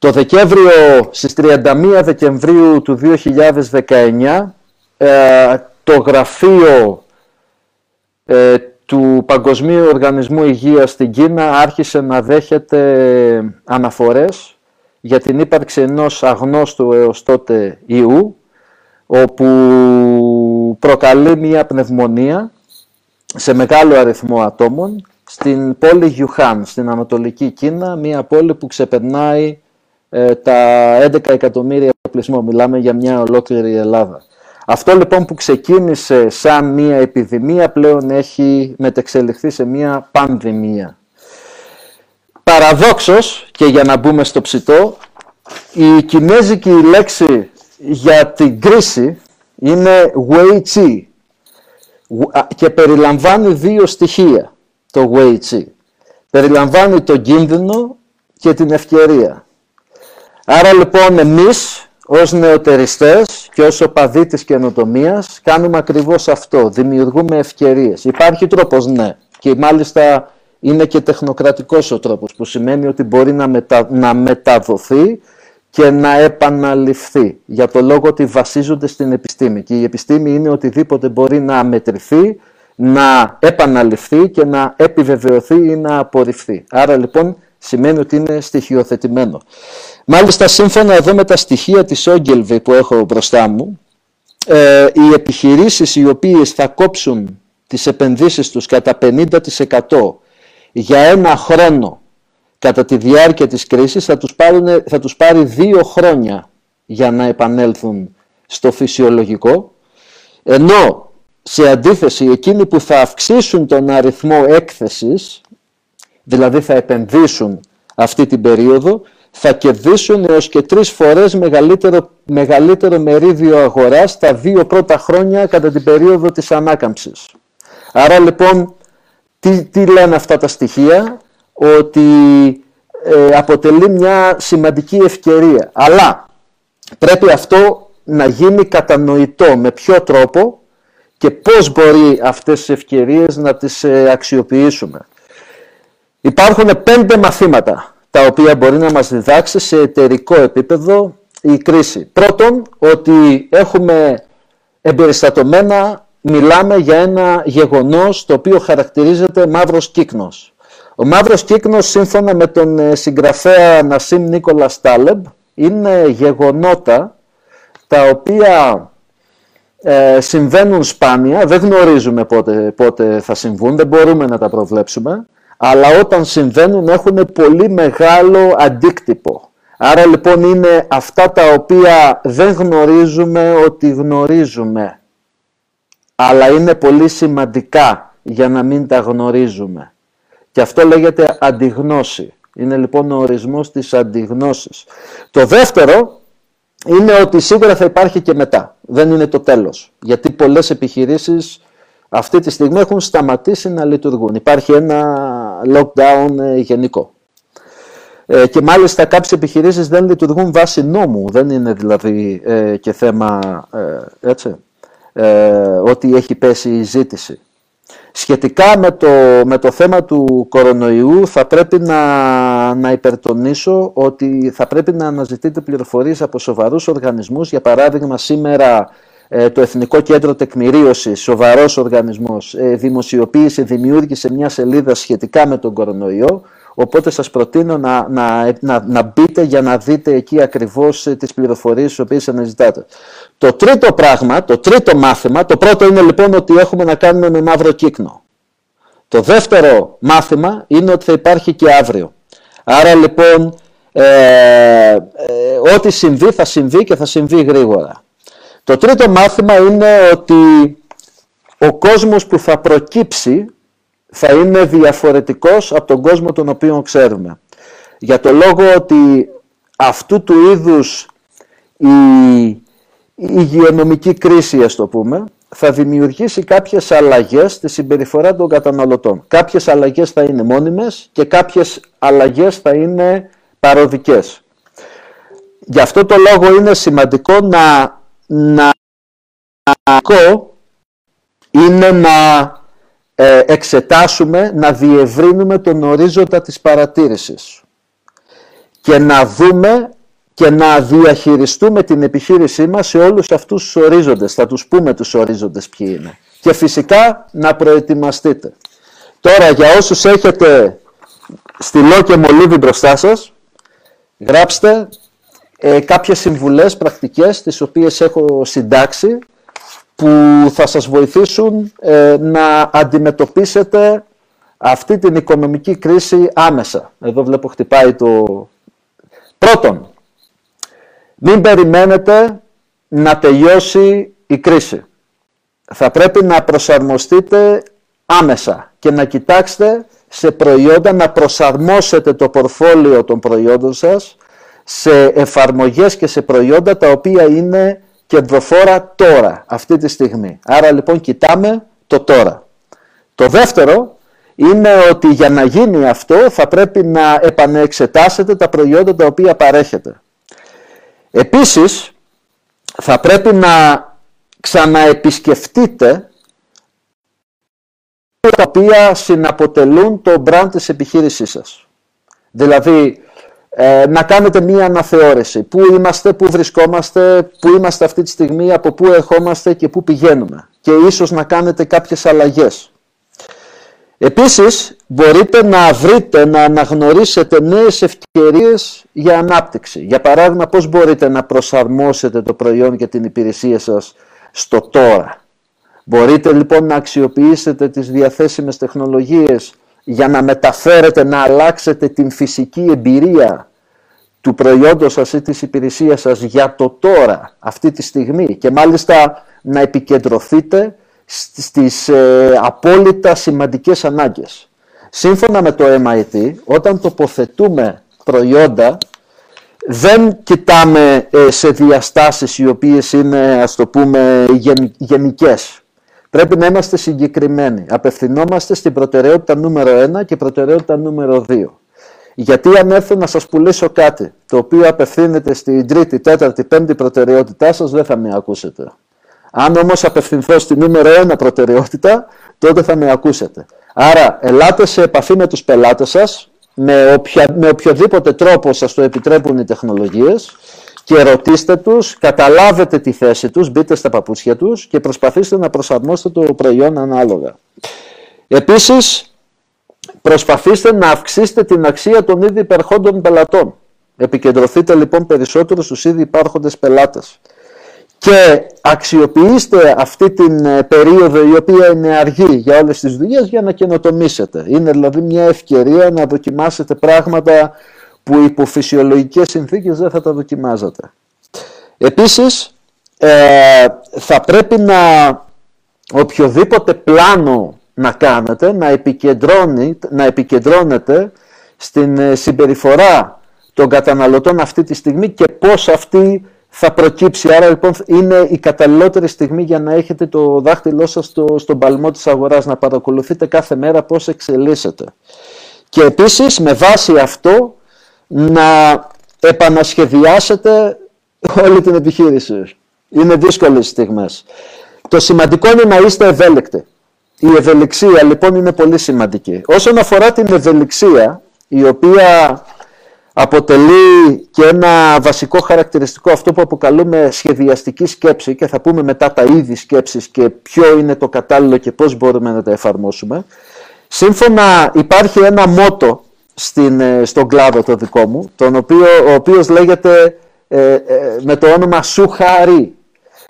Το Δεκέμβριο, στις 31 Δεκεμβρίου του 2019, το γραφείο του Παγκοσμίου Οργανισμού Υγείας στην Κίνα άρχισε να δέχεται αναφορές για την ύπαρξη ενός αγνώστου έως τότε ιού, όπου προκαλεί μια πνευμονία σε μεγάλο αριθμό ατόμων στην πόλη Γιουχάν, στην Ανατολική Κίνα, μια πόλη που ξεπερνάει τα 11 εκατομμύρια πληθυσμό. Μιλάμε για μια ολόκληρη Ελλάδα. Αυτό λοιπόν που ξεκίνησε σαν μια επιδημία πλέον έχει μετεξελιχθεί σε μια πανδημία. Παραδόξως, και για να μπούμε στο ψητό, η κινέζικη λέξη για την κρίση είναι Weiqi και περιλαμβάνει δύο στοιχεία το Weiqi. Περιλαμβάνει τον κίνδυνο και την ευκαιρία. Άρα λοιπόν εμείς ως νεοτεριστές και ως οπαδοί της καινοτομίας κάνουμε ακριβώς αυτό, δημιουργούμε ευκαιρίες. Υπάρχει τρόπος, ναι, και μάλιστα είναι και τεχνοκρατικός ο τρόπος, που σημαίνει ότι μπορεί να μεταδοθεί και να επαναληφθεί, για το λόγο ότι βασίζονται στην επιστήμη. Και η επιστήμη είναι οτιδήποτε μπορεί να μετρηθεί, να επαναληφθεί και να επιβεβαιωθεί ή να απορριφθεί. Άρα λοιπόν σημαίνει ότι είναι στοιχειοθετημένο. Μάλιστα, σύμφωνα εδώ με τα στοιχεία της Όγκελβη που έχω μπροστά μου, οι επιχειρήσεις οι οποίες θα κόψουν τις επενδύσεις τους κατά 50% για ένα χρόνο κατά τη διάρκεια της κρίσης, θα τους πάρει 2 χρόνια για να επανέλθουν στο φυσιολογικό, ενώ σε αντίθεση εκείνοι που θα αυξήσουν τον αριθμό έκθεσης, δηλαδή θα επενδύσουν αυτή την περίοδο, θα κερδίσουν έως και 3 φορές μεγαλύτερο μερίδιο αγοράς τα 2 πρώτα χρόνια κατά την περίοδο της ανάκαμψης. Άρα λοιπόν, τι λένε αυτά τα στοιχεία? Ότι αποτελεί μια σημαντική ευκαιρία. Αλλά πρέπει αυτό να γίνει κατανοητό με ποιο τρόπο και πώς μπορεί αυτές τις ευκαιρίες να τις αξιοποιήσουμε. Υπάρχουν 5 μαθήματα τα οποία μπορεί να μας διδάξει σε εταιρικό επίπεδο η κρίση. Πρώτον, ότι έχουμε εμπεριστατωμένα, μιλάμε για ένα γεγονός το οποίο χαρακτηρίζεται μαύρος κύκνος. Ο μαύρος κύκνος, σύμφωνα με τον συγγραφέα Nassim Nicholas Taleb, είναι γεγονότα τα οποία συμβαίνουν σπάνια, δεν γνωρίζουμε πότε θα συμβούν, δεν μπορούμε να τα προβλέψουμε, αλλά όταν συμβαίνουν έχουν πολύ μεγάλο αντίκτυπο. Άρα λοιπόν είναι αυτά τα οποία δεν γνωρίζουμε ότι γνωρίζουμε, αλλά είναι πολύ σημαντικά για να μην τα γνωρίζουμε. Και αυτό λέγεται αντιγνώση. Είναι λοιπόν ο ορισμός της αντιγνώσης. Το δεύτερο είναι ότι σίγουρα θα υπάρχει και μετά. Δεν είναι το τέλος. Γιατί πολλές επιχειρήσεις αυτή τη στιγμή έχουν σταματήσει να λειτουργούν. Υπάρχει ένα lockdown γενικό. Και μάλιστα κάποιες επιχειρήσεις δεν λειτουργούν βάσει νόμου. Δεν είναι δηλαδή και θέμα ότι έχει πέσει η ζήτηση. Σχετικά με το θέμα του κορονοϊού, θα πρέπει να υπερτονίσω ότι θα πρέπει να αναζητείτε πληροφορίες από σοβαρούς οργανισμούς. Για παράδειγμα, σήμερα το Εθνικό Κέντρο Τεκμηρίωσης, σοβαρός οργανισμός, δημιούργησε μια σελίδα σχετικά με τον κορονοϊό, οπότε σας προτείνω να μπείτε για να δείτε εκεί ακριβώς τις πληροφορίες τις οποίες αναζητάτε. Το τρίτο πράγμα, το τρίτο μάθημα, το πρώτο είναι λοιπόν ότι έχουμε να κάνουμε με μαύρο κύκνο. Το δεύτερο μάθημα είναι ότι θα υπάρχει και αύριο. Άρα λοιπόν ό,τι συμβεί θα συμβεί και θα συμβεί γρήγορα. Το τρίτο μάθημα είναι ότι ο κόσμος που θα προκύψει θα είναι διαφορετικός από τον κόσμο τον οποίο ξέρουμε. Για το λόγο ότι αυτού του είδους η υγειονομική κρίση, ας το πούμε, θα δημιουργήσει κάποιες αλλαγές στη συμπεριφορά των καταναλωτών. Κάποιες αλλαγές θα είναι μόνιμες και κάποιες αλλαγές θα είναι παροδικές. Γι' αυτό το λόγο είναι σημαντικό να εξετάσουμε, να διευρύνουμε τον ορίζοντα της παρατήρησης. και να δούμε και να διαχειριστούμε την επιχείρησή μας σε όλους αυτούς τους ορίζοντες. Θα τους πούμε τους ορίζοντες ποιοι είναι. Και φυσικά να προετοιμαστείτε. Τώρα για όσους έχετε στυλό και μολύβι μπροστά σας, γράψτε κάποιες συμβουλές πρακτικές τις οποίες έχω συντάξει που θα σας βοηθήσουν να αντιμετωπίσετε αυτή την οικονομική κρίση άμεσα. Εδώ βλέπω χτυπάει το... Πρώτον, μην περιμένετε να τελειώσει η κρίση. Θα πρέπει να προσαρμοστείτε άμεσα και να κοιτάξετε σε προϊόντα, να προσαρμόσετε το πορτφόλιο των προϊόντων σας σε εφαρμογές και σε προϊόντα τα οποία είναι κερδοφόρα τώρα, αυτή τη στιγμή. Άρα λοιπόν κοιτάμε το τώρα. Το δεύτερο είναι ότι για να γίνει αυτό θα πρέπει να επανεξετάσετε τα προϊόντα τα οποία παρέχετε. Επίσης θα πρέπει να ξαναεπισκεφτείτε τα οποία συναποτελούν το brand της επιχείρησής σας. Δηλαδή να κάνετε μία αναθεώρηση. Πού είμαστε, πού βρισκόμαστε, πού είμαστε αυτή τη στιγμή, από πού ερχόμαστε και πού πηγαίνουμε. Και ίσως να κάνετε κάποιες αλλαγές. Επίσης μπορείτε να βρείτε, να αναγνωρίσετε νέες ευκαιρίες για ανάπτυξη. Για παράδειγμα, πώς μπορείτε να προσαρμόσετε το προϊόν και την υπηρεσία σας στο τώρα. Μπορείτε λοιπόν να αξιοποιήσετε τις διαθέσιμες τεχνολογίες για να μεταφέρετε, να αλλάξετε την φυσική εμπειρία του προϊόντος σας ή της υπηρεσίας σας για το τώρα, αυτή τη στιγμή. Και μάλιστα να επικεντρωθείτε στις απόλυτα σημαντικές ανάγκες. Σύμφωνα με το MIT, όταν τοποθετούμε προϊόντα, δεν κοιτάμε σε διαστάσεις οι οποίες είναι, ας το πούμε, γενικές. Πρέπει να είμαστε συγκεκριμένοι. Απευθυνόμαστε στην προτεραιότητα νούμερο 1 και προτεραιότητα νούμερο 2. Γιατί αν έρθω να σας πουλήσω κάτι το οποίο απευθύνεται στην 3η, 4η, 5η προτεραιότητά σας, δεν θα με ακούσετε. Αν όμως απευθυνθώ στη νούμερο 1 προτεραιότητα, τότε θα με ακούσετε. Άρα ελάτε σε επαφή με τους πελάτες σας, με οποιοδήποτε τρόπο σας το επιτρέπουν οι τεχνολογίες, και ρωτήστε τους, καταλάβετε τη θέση τους, μπείτε στα παπούτσια τους και προσπαθήστε να προσαρμόσετε το προϊόν ανάλογα. Επίσης, προσπαθήστε να αυξήσετε την αξία των ήδη υπερχόντων πελατών. Επικεντρωθείτε λοιπόν περισσότερο στους ήδη υπάρχοντες πελάτες. Και αξιοποιήστε αυτή την περίοδο η οποία είναι αργή για όλες τις δουλειές για να καινοτομήσετε. Είναι δηλαδή μια ευκαιρία να δοκιμάσετε πράγματα που υπό φυσιολογικές συνθήκες δεν θα τα δοκιμάζατε. Επίσης, θα πρέπει να οποιοδήποτε πλάνο να κάνετε, να επικεντρώνετε στην συμπεριφορά των καταναλωτών αυτή τη στιγμή και πώς αυτή θα προκύψει. Άρα λοιπόν είναι η καταλληλότερη στιγμή για να έχετε το δάχτυλό σας στον παλμό της αγοράς, να παρακολουθείτε κάθε μέρα πώς εξελίσσεται. Και επίσης με βάση αυτό να επανασχεδιάσετε όλη την επιχείρηση. Είναι δύσκολες στιγμές. Το σημαντικό είναι να είστε ευέλικτοι. Η ευελιξία λοιπόν είναι πολύ σημαντική. Όσον αφορά την ευελιξία, η οποία αποτελεί και ένα βασικό χαρακτηριστικό, αυτό που αποκαλούμε σχεδιαστική σκέψη, και θα πούμε μετά τα είδη σκέψης και ποιο είναι το κατάλληλο και πώς μπορούμε να τα εφαρμόσουμε. Σύμφωνα υπάρχει ένα μότο στον κλάδο το δικό μου, ο οποίος λέγεται με το όνομα Σουχάρι.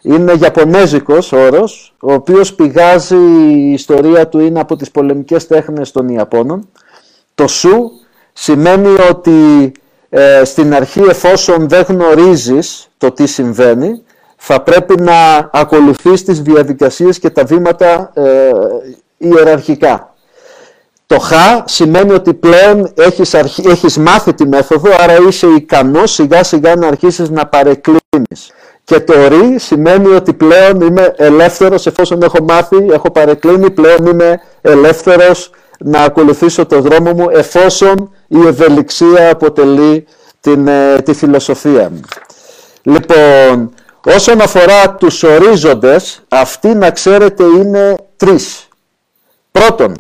Είναι γιαπωνέζικος όρος, ο οποίος πηγάζει, η ιστορία του είναι από τις πολεμικές τέχνες των Ιαπώνων. Το Σου σημαίνει ότι στην αρχή, εφόσον δεν γνωρίζεις το τι συμβαίνει, θα πρέπει να ακολουθείς τις διαδικασίες και τα βήματα ιεραρχικά. Το χα σημαίνει ότι πλέον έχεις μάθει τη μέθοδο, άρα είσαι ικανός σιγά σιγά να αρχίσεις να παρεκκλίνεις. Και το ρι σημαίνει ότι πλέον είμαι ελεύθερος, εφόσον έχω μάθει, έχω παρεκκλίνει, πλέον είμαι ελεύθερος να ακολουθήσω το δρόμο μου, εφόσον η ευελιξία αποτελεί τη φιλοσοφία μου. Λοιπόν, όσον αφορά τους ορίζοντες, αυτοί να ξέρετε είναι 3. Πρώτον,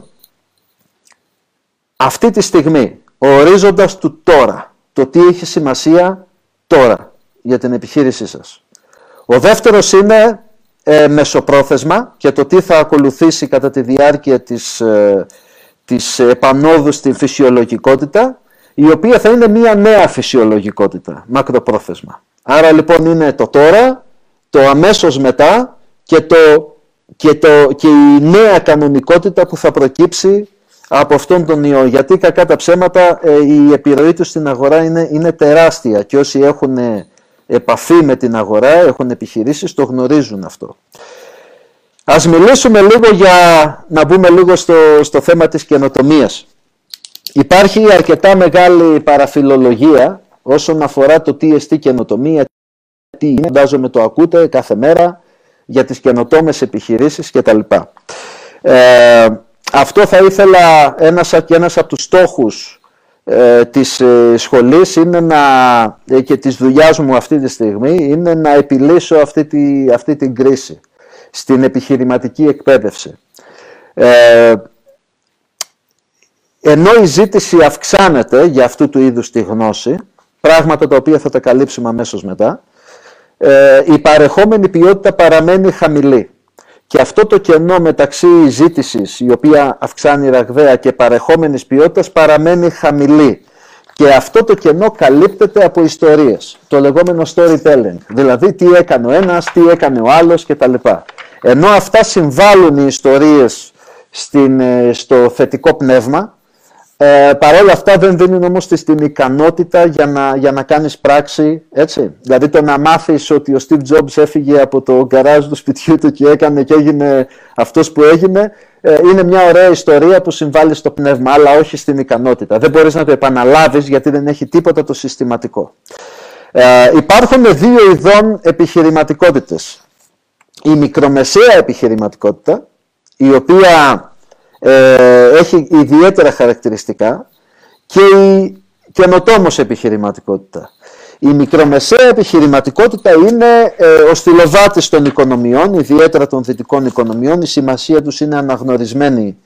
αυτή τη στιγμή, ο ορίζοντας του τώρα, το τι έχει σημασία τώρα για την επιχείρησή σας. Ο δεύτερος είναι μεσοπρόθεσμα και το τι θα ακολουθήσει κατά τη διάρκεια της επανόδου στην φυσιολογικότητα, η οποία θα είναι μια νέα φυσιολογικότητα, μακροπρόθεσμα. Άρα λοιπόν είναι το τώρα, το αμέσως μετά και η νέα κανονικότητα που θα προκύψει από αυτόν τον ιό. Γιατί κακά τα ψέματα η επιρροή του στην αγορά είναι τεράστια και όσοι έχουν επαφή με την αγορά, έχουν επιχειρήσεις, το γνωρίζουν αυτό. Ας μιλήσουμε λίγο να μπούμε λίγο στο θέμα της καινοτομίας. Υπάρχει αρκετά μεγάλη παραφιλολογία όσον αφορά το τι εστί καινοτομία, τι είναι, φαντάζομαι το ακούτε κάθε μέρα για τις καινοτόμες επιχειρήσεις κτλ. Αυτό θα ήθελα, ένας από τους στόχους της σχολής είναι και της δουλειάς μου αυτή τη στιγμή, είναι να επιλύσω αυτή την κρίση στην επιχειρηματική εκπαίδευση. Ενώ η ζήτηση αυξάνεται για αυτού του είδους τη γνώση, πράγματα τα οποία θα τα καλύψουμε αμέσως μετά, η παρεχόμενη ποιότητα παραμένει χαμηλή. Και αυτό το κενό μεταξύ ζήτησης, η οποία αυξάνει ραγδαία, και παρεχόμενης ποιότητας παραμένει χαμηλή. Και αυτό το κενό καλύπτεται από ιστορίες, το λεγόμενο storytelling. Δηλαδή τι έκανε ο ένας, τι έκανε ο άλλος κτλ. Ενώ αυτά συμβάλλουν οι ιστορίες στο θετικό πνεύμα, παρόλα αυτά δεν δίνουν όμως την ικανότητα για να κάνεις πράξη, έτσι. Δηλαδή το να μάθεις ότι ο Steve Jobs έφυγε από το γκαράζ του σπιτιού του και έκανε και έγινε αυτός που έγινε, είναι μια ωραία ιστορία που συμβάλλει στο πνεύμα, αλλά όχι στην ικανότητα. Δεν μπορείς να το επαναλάβεις γιατί δεν έχει τίποτα το συστηματικό. Υπάρχουν δύο ειδών επιχειρηματικότητες. Η μικρομεσαία επιχειρηματικότητα, η οποία έχει ιδιαίτερα χαρακτηριστικά, και η καινοτόμως επιχειρηματικότητα. Η μικρομεσαία επιχειρηματικότητα είναι ο στυλοβάτης των οικονομιών, ιδιαίτερα των δυτικών οικονομιών. Η σημασία τους είναι αναγνωρισμένη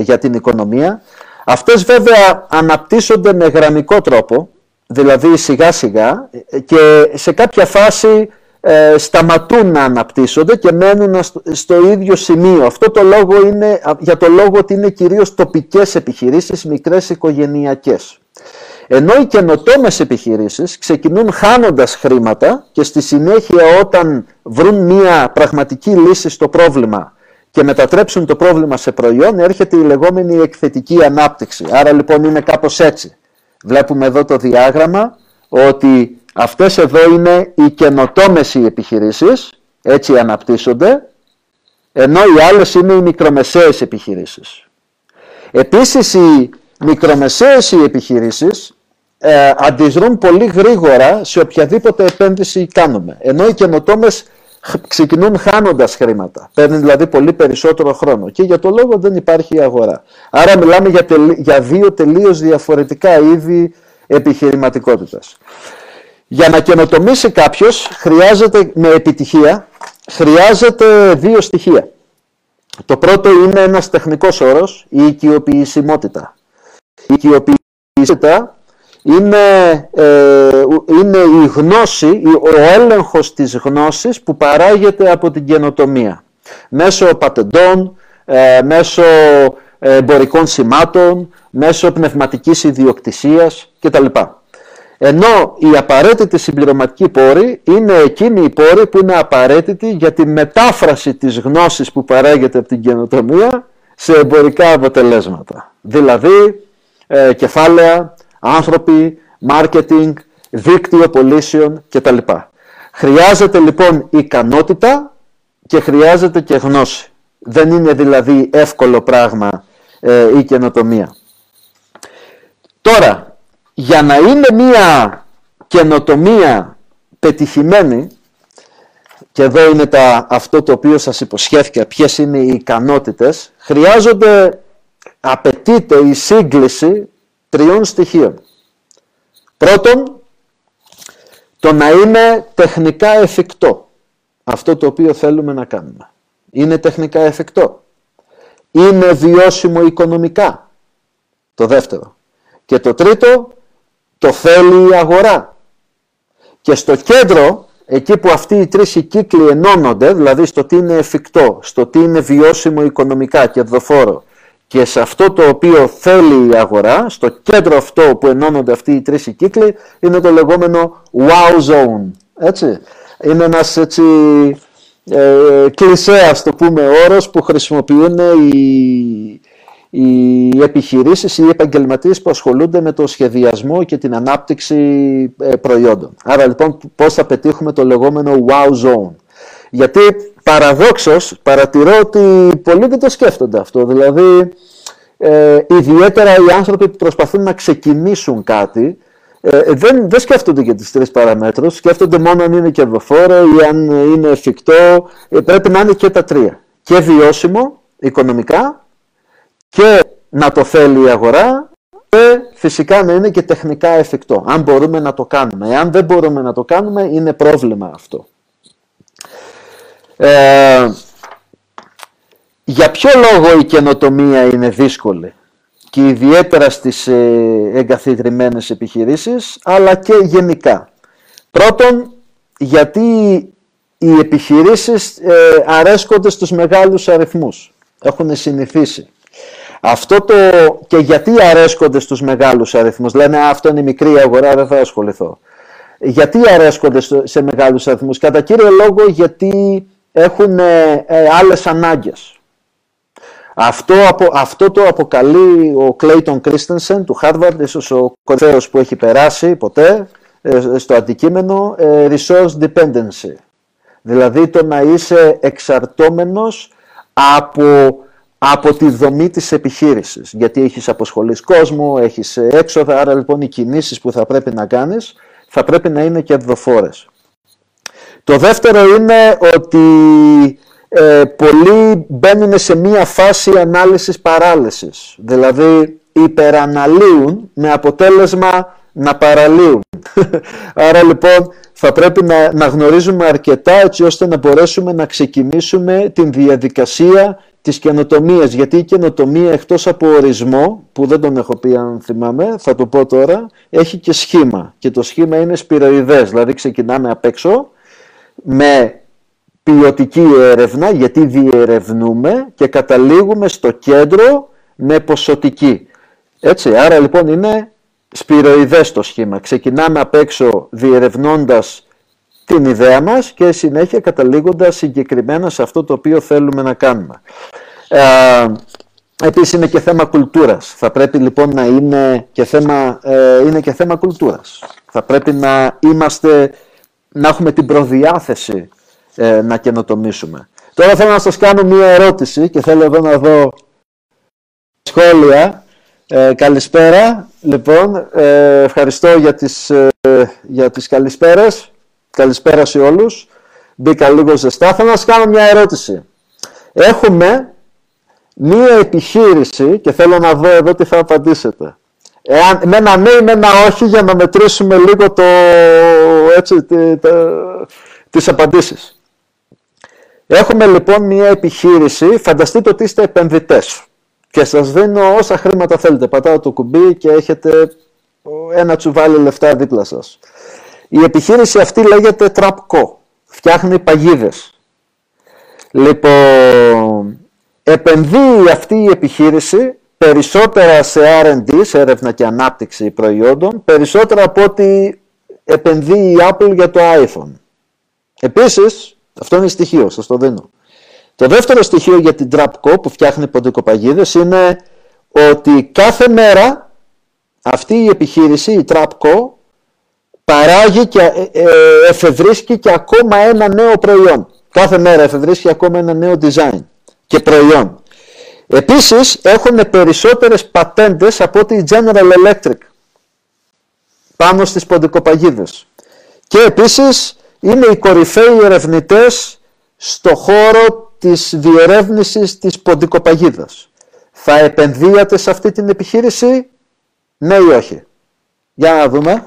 για την οικονομία. Αυτές βέβαια αναπτύσσονται με γραμμικό τρόπο, δηλαδή σιγά σιγά, και σε κάποια φάση σταματούν να αναπτύσσονται και μένουν στο ίδιο σημείο. Αυτό το λόγο είναι, για το λόγο ότι είναι κυρίως τοπικές επιχειρήσεις, μικρές οικογενειακές. Ενώ οι καινοτόμες επιχειρήσεις ξεκινούν χάνοντας χρήματα και στη συνέχεια όταν βρουν μια πραγματική λύση στο πρόβλημα και μετατρέψουν το πρόβλημα σε προϊόν, έρχεται η λεγόμενη εκθετική ανάπτυξη. Άρα λοιπόν είναι κάπως έτσι. Βλέπουμε εδώ το διάγραμμα ότι αυτές εδώ είναι οι καινοτόμες οι επιχειρήσεις, έτσι αναπτύσσονται, ενώ οι άλλες είναι οι μικρομεσαίες επιχειρήσεις. Επίσης, οι μικρομεσαίες οι επιχειρήσεις αντιδρούν πολύ γρήγορα σε οποιαδήποτε επένδυση κάνουμε, ενώ οι καινοτόμες ξεκινούν χάνοντας χρήματα, παίρνουν δηλαδή πολύ περισσότερο χρόνο και για το λόγο δεν υπάρχει αγορά. Άρα μιλάμε για δύο τελείως διαφορετικά είδη επιχειρηματικότητας. Για να καινοτομήσει κάποιος, χρειάζεται δύο στοιχεία. Το πρώτο είναι ένας τεχνικός όρος, η οικειοποιησιμότητα. Η οικειοποιησιμότητα είναι η γνώση, ο έλεγχος της γνώσης που παράγεται από την καινοτομία. Μέσω πατεντών, μέσω εμπορικών σημάτων, μέσω πνευματικής ιδιοκτησίας κτλ. Ενώ οι απαραίτητοι συμπληρωματικοί πόροι είναι εκείνοι οι πόροι που είναι απαραίτητοι για τη μετάφραση της γνώσης που παράγεται από την καινοτομία σε εμπορικά αποτελέσματα. Δηλαδή κεφάλαια, άνθρωποι, marketing, δίκτυο πωλήσεων κτλ. Χρειάζεται λοιπόν ικανότητα και χρειάζεται και γνώση. Δεν είναι δηλαδή εύκολο πράγμα η καινοτομία. Τώρα, για να είναι μία καινοτομία πετυχημένη, και εδώ είναι αυτό το οποίο σας υποσχέθηκα, ποιες είναι οι ικανότητες, απαιτείται η σύγκληση τριών στοιχείων. Πρώτον, το να είναι τεχνικά εφικτό. Αυτό το οποίο θέλουμε να κάνουμε είναι τεχνικά εφικτό. Είναι βιώσιμο οικονομικά, το δεύτερο. Και το τρίτο, Το θέλει η αγορά. Και στο κέντρο, εκεί που αυτοί οι τρεις κύκλοι ενώνονται, δηλαδή στο τι είναι εφικτό, στο τι είναι βιώσιμο οικονομικά, κερδοφόρο, και σε αυτό το οποίο θέλει η αγορά, στο κέντρο αυτό που ενώνονται αυτοί οι τρεις κύκλοι, είναι το λεγόμενο wow zone. Έτσι. Είναι ένας έτσι κλισέας, το πούμε, όρος που χρησιμοποιούν οι επιχειρήσεις, οι επαγγελματίες που ασχολούνται με το σχεδιασμό και την ανάπτυξη προϊόντων. Άρα λοιπόν πώς θα πετύχουμε το λεγόμενο wow zone. Γιατί παραδόξως παρατηρώ ότι πολλοί δεν το σκέφτονται αυτό. Δηλαδή ιδιαίτερα οι άνθρωποι που προσπαθούν να ξεκινήσουν κάτι δεν σκέφτονται για τις τρεις παραμέτρους. Σκέφτονται μόνο αν είναι κερδοφόρο ή αν είναι εφικτό. Πρέπει να είναι και τα τρία. Και βιώσιμο οικονομικά, και να το θέλει η αγορά, και φυσικά να είναι και τεχνικά εφικτό, αν μπορούμε να το κάνουμε. Αν δεν μπορούμε να το κάνουμε, είναι πρόβλημα αυτό. Για ποιο λόγο η καινοτομία είναι δύσκολη, και ιδιαίτερα στις εγκαθιδρυμένες επιχειρήσεις, αλλά και γενικά? Πρώτον, γιατί οι επιχειρήσεις αρέσκονται στους μεγάλους αριθμούς, έχουν συνηθίσει. Αυτό το και γιατί αρέσκονται στους μεγάλους αριθμούς, λένε αυτό είναι μικρή αγορά, δεν θα ασχοληθώ. Γιατί αρέσκονται σε μεγάλους αριθμούς? Κατά κύριο λόγο γιατί έχουν άλλες ανάγκες. Αυτό το αποκαλεί ο Clayton Christensen του Harvard, ίσως ο κορυφαίος που έχει περάσει ποτέ στο αντικείμενο, resource dependency. Δηλαδή το να είσαι εξαρτώμενος από τη δομή της επιχείρησης, γιατί έχεις αποσχολείς κόσμο, έχεις έξοδα, άρα λοιπόν οι κινήσεις που θα πρέπει να κάνεις θα πρέπει να είναι κερδοφόρες. Το δεύτερο είναι ότι πολλοί μπαίνουν σε μία φάση ανάλυσης παράλυσης, δηλαδή υπεραναλύουν με αποτέλεσμα να παραλύουν. Άρα λοιπόν θα πρέπει να γνωρίζουμε αρκετά έτσι ώστε να μπορέσουμε να ξεκινήσουμε την διαδικασία της καινοτομίας, γιατί η καινοτομία εκτός από ορισμό, που δεν τον έχω πει αν θυμάμαι, θα το πω τώρα, έχει και σχήμα, και το σχήμα είναι σπυροειδές, δηλαδή ξεκινάμε απ' έξω με ποιοτική έρευνα, γιατί διερευνούμε και καταλήγουμε στο κέντρο με ποσοτική. Έτσι, άρα λοιπόν είναι σπυροειδές το σχήμα, ξεκινάμε απ' έξω διερευνώντας την ιδέα μας και συνέχεια καταλήγοντας συγκεκριμένα σε αυτό το οποίο θέλουμε να κάνουμε. Επίσης είναι και θέμα κουλτούρας. Θα πρέπει λοιπόν να είναι και θέμα κουλτούρας. Θα πρέπει να έχουμε την προδιάθεση να καινοτομήσουμε. Τώρα θέλω να σας κάνω μία ερώτηση και θέλω εδώ να δω σχόλια. Καλησπέρα. Λοιπόν, ευχαριστώ για τις καλησπέρες. Καλησπέρα σε όλους. Μπήκα λίγο ζεστά. Θέλω να σας κάνω μια ερώτηση. Έχουμε μία επιχείρηση και θέλω να δω εδώ τι θα απαντήσετε. Με ένα ναι ή με ένα όχι, για να μετρήσουμε λίγο τις απαντήσεις. Έχουμε λοιπόν μία επιχείρηση. Φανταστείτε ότι είστε επενδυτές και σας δίνω όσα χρήματα θέλετε. Πατάω το κουμπί και έχετε ένα τσουβάλι λεφτά δίπλα σας. Η επιχείρηση αυτή λέγεται Trapco. Φτιάχνει παγίδες. Λοιπόν, επενδύει αυτή η επιχείρηση περισσότερα σε R&D, σε έρευνα και ανάπτυξη προϊόντων, περισσότερα από ό,τι επενδύει η Apple για το iPhone. Επίσης, αυτό είναι στοιχείο, σας το δίνω. Το δεύτερο στοιχείο για την Trapco που φτιάχνει ποντικοπαγίδες είναι ότι κάθε μέρα αυτή η επιχείρηση, η Trapco, παράγει και εφευρίσκει και ακόμα ένα νέο προϊόν. Κάθε μέρα εφευρίσκει ακόμα ένα νέο design και προϊόν. Επίσης έχουν περισσότερες πατέντες από ό,τι General Electric πάνω στις ποντικοπαγίδες. Και επίσης είναι οι κορυφαίοι ερευνητές στο χώρο της διερεύνησης της ποντικοπαγίδας. Θα επενδύατε σε αυτή την επιχείρηση, ναι ή όχι? Για να δούμε.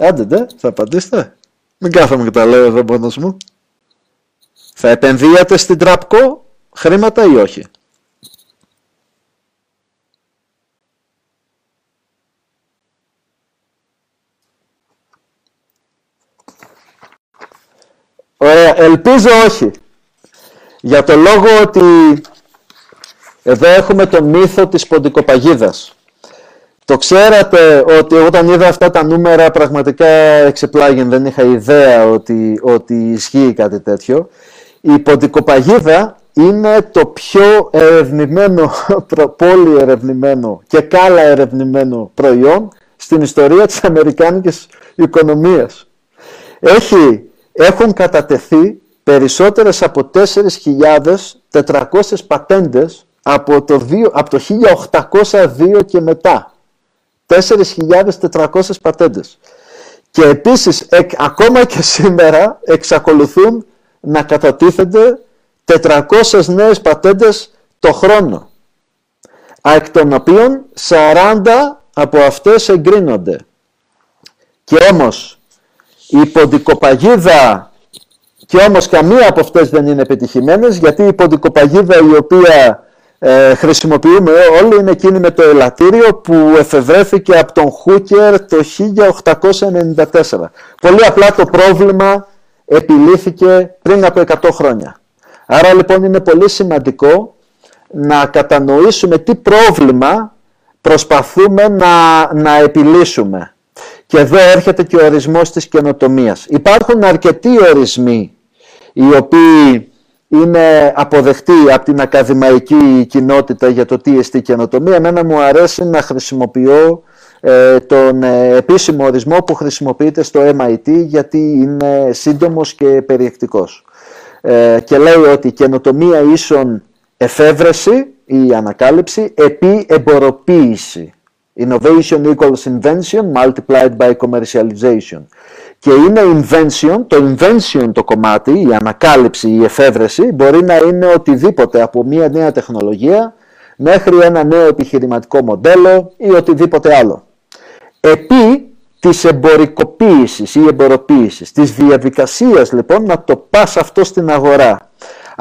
Άντε, θα απαντήσετε. Μην κάθομαι και τα λέω εδώ μόνος μου. Θα επενδύατε στην Trapco χρήματα ή όχι? Ωραία. Ελπίζω όχι. Για το λόγο ότι εδώ έχουμε το μύθο της ποντικοπαγίδας. Το ξέρατε ότι όταν είδα αυτά τα νούμερα πραγματικά εξεπλάγιν, δεν είχα ιδέα ότι ισχύει κάτι τέτοιο. Η ποντικοπαγίδα είναι το πιο ερευνημένο, πολύ ερευνημένο και καλά ερευνημένο προϊόν στην ιστορία της αμερικάνικης οικονομίας. Έχουν κατατεθεί περισσότερες από 4.400 πατέντες από το 1802 και μετά. 4.400 πατέντες. Και επίσης, ακόμα και σήμερα, εξακολουθούν να κατατίθενται 400 νέες πατέντες το χρόνο, εκ των οποίων 40 από αυτές εγκρίνονται. Και όμως, η ποντικοπαγίδα, καμία από αυτές δεν είναι επιτυχημένες, γιατί η ποντικοπαγίδα η οποία χρησιμοποιούμε όλοι είναι εκείνη με το ελαττήριο που εφευρέθηκε από τον Χούκερ το 1894. Πολύ απλά το πρόβλημα επιλύθηκε πριν από 100 χρόνια. Άρα λοιπόν είναι πολύ σημαντικό να κατανοήσουμε τι πρόβλημα προσπαθούμε να επιλύσουμε. Και εδώ έρχεται και ο ορισμός της καινοτομίας. Υπάρχουν αρκετοί ορισμοί οι οποίοι είναι αποδεκτοί από την ακαδημαϊκή κοινότητα για το τι εστί καινοτομία. Εμένα μου αρέσει να χρησιμοποιώ τον επίσημο ορισμό που χρησιμοποιείται στο MIT, γιατί είναι σύντομος και περιεκτικός. Και λέει ότι καινοτομία ίσον εφεύρεση ή ανακάλυψη επί εμποροποίηση. Innovation equals invention multiplied by commercialization. Και είναι invention, το κομμάτι, η ανακάλυψη, η εφεύρεση, μπορεί να είναι οτιδήποτε από μια νέα τεχνολογία μέχρι ένα νέο επιχειρηματικό μοντέλο ή οτιδήποτε άλλο. Επί της εμπορικοποίησης ή εμπορωποίησης, της διαδικασίας λοιπόν να το πας αυτό στην αγορά.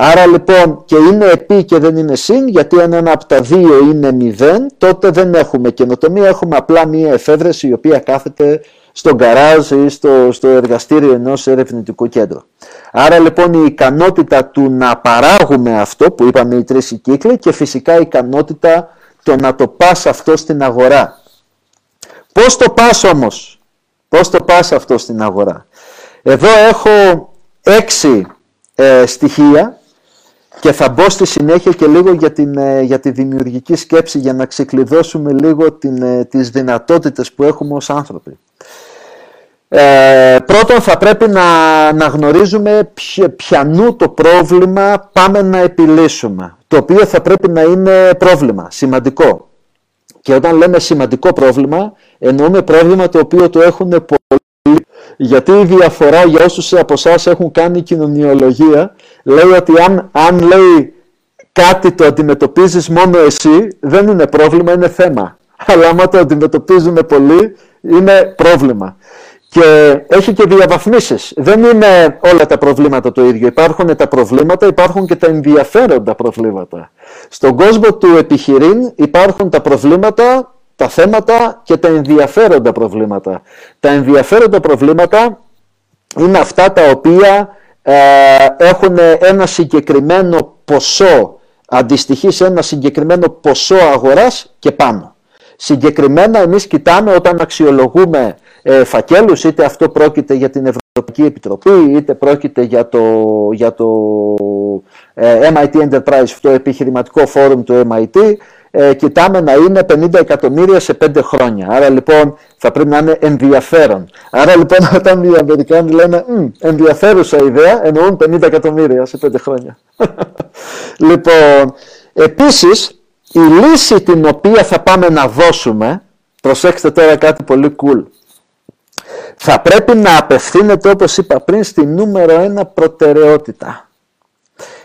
Άρα λοιπόν και είναι επί και δεν είναι συν, γιατί αν ένα από τα δύο είναι μηδέν, τότε δεν έχουμε καινοτομία, έχουμε απλά μία εφεύρεση η οποία κάθεται στο γκαράζ ή στο εργαστήριο ενός ερευνητικού κέντρου. Άρα λοιπόν η ικανότητα του να παράγουμε αυτό που είπαμε οι τρεις κύκλοι και φυσικά η ικανότητα το να το πας αυτό στην αγορά. Πώς το πας όμως, πώς το πας αυτό στην αγορά. Εδώ έχω 6 στοιχεία και θα μπω στη συνέχεια και λίγο για τη δημιουργική σκέψη, για να ξεκλειδώσουμε λίγο τις δυνατότητες που έχουμε ως άνθρωποι. Πρώτον, θα πρέπει να γνωρίζουμε ποιανού το πρόβλημα πάμε να επιλύσουμε, το οποίο θα πρέπει να είναι πρόβλημα σημαντικό. Και όταν λέμε σημαντικό πρόβλημα, εννοούμε πρόβλημα το οποίο το έχουν πολλοί. Γιατί η διαφορά, για όσους από εσάς έχουν κάνει κοινωνιολογία, λέει ότι αν λέει κάτι το αντιμετωπίζεις μόνο εσύ, δεν είναι πρόβλημα, είναι θέμα. Αλλά άμα το αντιμετωπίζουμε πολύ, είναι πρόβλημα. Και έχει και διαβαθμίσεις. Δεν είναι όλα τα προβλήματα το ίδιο. Υπάρχουν τα προβλήματα, υπάρχουν και τα ενδιαφέροντα προβλήματα. Στον κόσμο του επιχειρήν υπάρχουν τα προβλήματα, τα θέματα και τα ενδιαφέροντα προβλήματα. Τα ενδιαφέροντα προβλήματα είναι αυτά τα οποία έχουν ένα συγκεκριμένο ποσό, αντιστοιχεί σε ένα συγκεκριμένο ποσό αγοράς και πάνω. Συγκεκριμένα εμείς κοιτάμε όταν αξιολογούμε φακέλους, είτε αυτό πρόκειται για την Ευρωπαϊκή Επιτροπή, είτε πρόκειται για το MIT Enterprise, το επιχειρηματικό φόρουμ του MIT, κοιτάμε να είναι 50 εκατομμύρια σε 5 χρόνια. Άρα λοιπόν θα πρέπει να είναι ενδιαφέρον. Άρα λοιπόν όταν οι Αμερικάνοι λένε ενδιαφέρουσα ιδέα, εννοούν 50 εκατομμύρια σε 5 χρόνια. Λοιπόν, επίσης, η λύση την οποία θα πάμε να δώσουμε, προσέξτε τώρα κάτι πολύ cool, θα πρέπει να απευθύνεται, όπως είπα πριν, στη νούμερο 1 προτεραιότητα.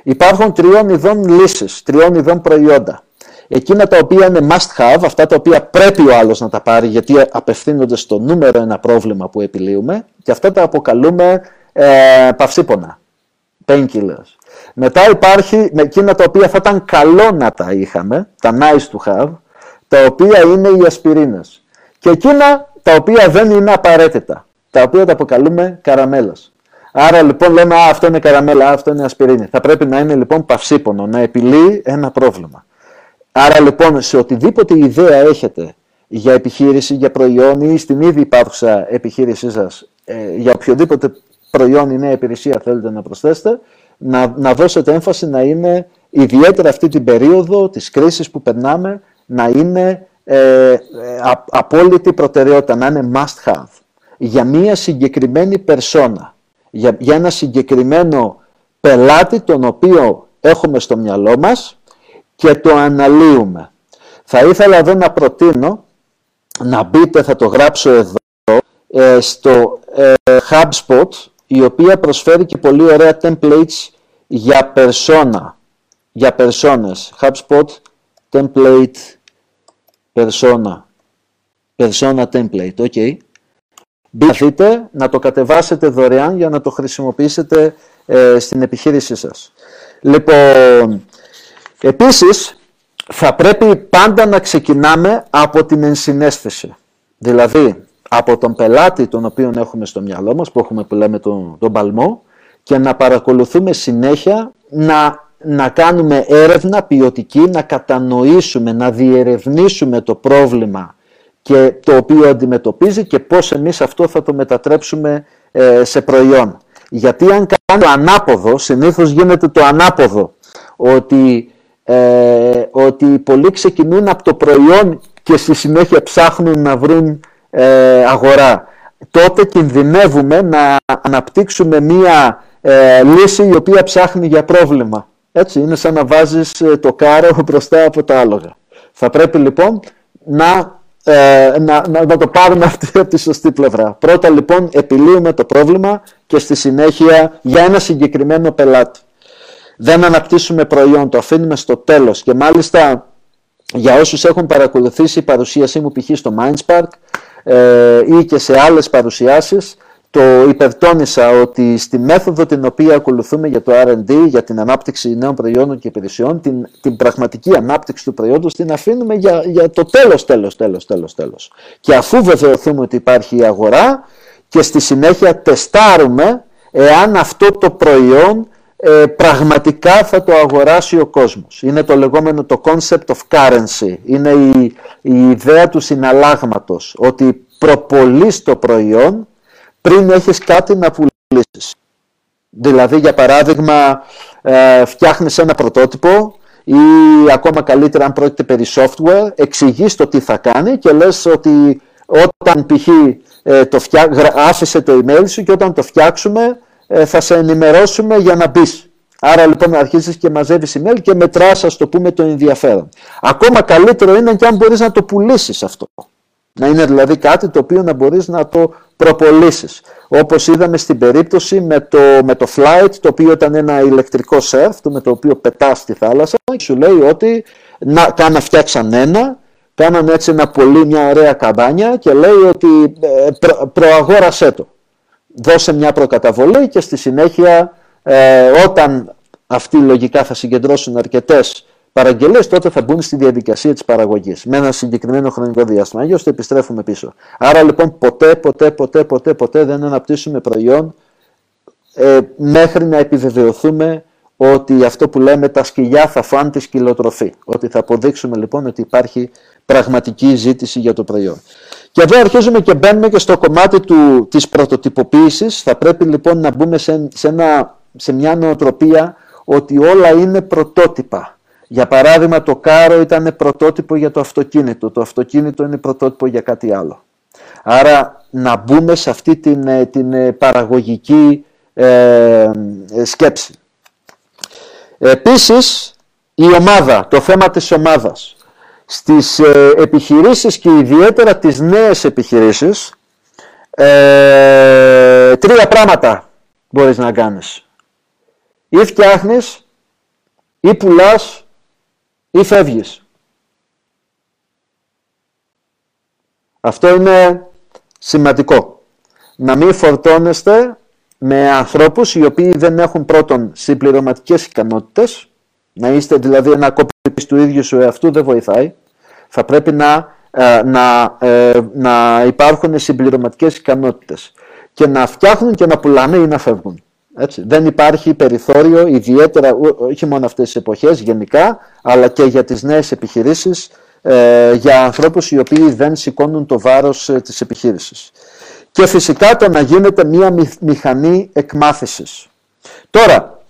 Υπάρχουν 3 ειδών λύσεις, 3 ειδών προϊόντα. Εκείνα τα οποία είναι must have, αυτά τα οποία πρέπει ο άλλος να τα πάρει, γιατί απευθύνονται στο νούμερο 1 πρόβλημα που επιλύουμε, και αυτά τα αποκαλούμε παυσίπονα, painkillers. Μετά υπάρχει εκείνα τα οποία θα ήταν καλό να τα είχαμε, τα nice to have, τα οποία είναι οι ασπιρίνες. Και εκείνα τα οποία δεν είναι απαραίτητα, τα οποία τα αποκαλούμε καραμέλες. Άρα λοιπόν λέμε αυτό είναι καραμέλα, αυτό είναι ασπιρίνη. Θα πρέπει να είναι λοιπόν παυσίπονο, να επιλύει ένα πρόβλημα. Άρα λοιπόν σε οτιδήποτε ιδέα έχετε για επιχείρηση, για προϊόν ή στην ήδη υπάρχουσα επιχείρησή σας, για οποιοδήποτε προϊόν ή νέα υπηρεσία θέλετε να προσθέσετε, να δώσετε έμφαση να είναι ιδιαίτερα αυτή την περίοδο της κρίσης που περνάμε, να είναι απόλυτη προτεραιότητα, να είναι must have για μία συγκεκριμένη περσόνα, για ένα συγκεκριμένο πελάτη τον οποίο έχουμε στο μυαλό μας και το αναλύουμε. Θα ήθελα εδώ να προτείνω να μπείτε, θα το γράψω εδώ, στο HubSpot, η οποία προσφέρει και πολύ ωραία templates για περσόνα, για περσόνες. HubSpot template persona, persona template, ok. Μπείτε να το κατεβάσετε δωρεάν για να το χρησιμοποιήσετε στην επιχείρησή σας. Λοιπόν, επίσης θα πρέπει πάντα να ξεκινάμε από την ενσυναίσθηση. Δηλαδή από τον πελάτη τον οποίο έχουμε στο μυαλό μας, που έχουμε που λέμε τον παλμό, και να παρακολουθούμε συνέχεια, να κάνουμε έρευνα ποιοτική, να κατανοήσουμε, να διερευνήσουμε το πρόβλημα και το οποίο αντιμετωπίζει και πώς εμείς αυτό θα το μετατρέψουμε σε προϊόν. Γιατί αν κάνουμε το ανάποδο, συνήθως γίνεται το ανάποδο, ότι πολλοί ξεκινούν από το προϊόν και στη συνέχεια ψάχνουν να βρουν αγορά. Τότε κινδυνεύουμε να αναπτύξουμε μία λύση η οποία ψάχνει για πρόβλημα. Έτσι, είναι σαν να βάζεις το κάρο μπροστά από τα άλογα. Θα πρέπει λοιπόν να το πάρουμε από τη σωστή πλευρά. Πρώτα λοιπόν επιλύουμε το πρόβλημα και στη συνέχεια για ένα συγκεκριμένο πελάτη. Δεν αναπτύσσουμε προϊόν, το αφήνουμε στο τέλος. Και μάλιστα για όσους έχουν παρακολουθήσει η παρουσίασή μου π.χ. στο Mindspark ή και σε άλλες παρουσιάσεις, το υπερτόνισα ότι στη μέθοδο την οποία ακολουθούμε για το R&D, για την ανάπτυξη νέων προϊόντων και υπηρεσιών, την πραγματική ανάπτυξη του προϊόντος την αφήνουμε για το τέλος. Και αφού βεβαιωθούμε ότι υπάρχει η αγορά και στη συνέχεια τεστάρουμε εάν αυτό το προϊόν πραγματικά θα το αγοράσει ο κόσμος. Είναι το λεγόμενο το concept of currency, είναι η ιδέα του συναλλάγματος, ότι προπολείς το προϊόν πριν έχεις κάτι να πουλήσεις. Δηλαδή, για παράδειγμα, φτιάχνεις ένα πρωτότυπο ή ακόμα καλύτερα αν πρόκειται περί software, εξηγείς το τι θα κάνει και λες ότι όταν π.χ. άφησε το email σου και όταν το φτιάξουμε θα σε ενημερώσουμε για να μπεις. Άρα λοιπόν αρχίζεις και μαζεύεις email και μετράς, ας το πούμε, το ενδιαφέρον. Ακόμα καλύτερο είναι και αν μπορείς να το πουλήσεις αυτό. Να είναι δηλαδή κάτι το οποίο να μπορείς να το προπολήσεις. Όπως είδαμε στην περίπτωση με το flight, το οποίο ήταν ένα ηλεκτρικό σερφ, με το οποίο πετάς στη θάλασσα και σου λέει ότι φτιάξαν κάναν έτσι μια ωραία καμπάνια και λέει ότι προαγόρασέ το. Δώσε μια προκαταβολή και στη συνέχεια όταν αυτοί λογικά θα συγκεντρώσουν αρκετές παραγγελίες, τότε θα μπουν στη διαδικασία της παραγωγής με ένα συγκεκριμένο χρονικό διάστημα, ώστε επιστρέφουμε πίσω. Άρα λοιπόν ποτέ δεν αναπτύσσουμε προϊόν μέχρι να επιβεβαιωθούμε ότι αυτό που λέμε τα σκυλιά θα φάνε τη σκυλοτροφή. Ότι θα αποδείξουμε λοιπόν ότι υπάρχει πραγματική ζήτηση για το προϊόν. Και εδώ αρχίζουμε και μπαίνουμε και στο κομμάτι της πρωτοτυποποίησης. Θα πρέπει λοιπόν να μπούμε σε μια νοοτροπία ότι όλα είναι πρωτότυπα. Για παράδειγμα, το κάρο ήταν πρωτότυπο για το αυτοκίνητο. Το αυτοκίνητο είναι πρωτότυπο για κάτι άλλο. Άρα να μπούμε σε αυτή την παραγωγική σκέψη. Επίσης, η ομάδα, το θέμα της ομάδας. Στις επιχειρήσεις και ιδιαίτερα τις νέες επιχειρήσεις, τρία πράγματα μπορείς να κάνεις. Ή φτιάχνεις, ή πουλάς, ή φεύγεις. Αυτό είναι σημαντικό. Να μην φορτώνεστε με ανθρώπους οι οποίοι δεν έχουν πρώτον συμπληρωματικές ικανότητες, να είστε δηλαδή ένα κόπης του ίδιου σου εαυτού δεν βοηθάει. Θα πρέπει να υπάρχουν συμπληρωματικές ικανότητες. και να φτιάχνουν και να πουλάνε ή να φεύγουν. Έτσι. Δεν υπάρχει περιθώριο, ιδιαίτερα όχι μόνο αυτές τις εποχές γενικά, αλλά και για τις νέες επιχειρήσεις, για ανθρώπους οι οποίοι δεν σηκώνουν το βάρος της επιχείρησης. Και φυσικά το να γίνεται μία μηχανή εκμάθησης. Τώρα,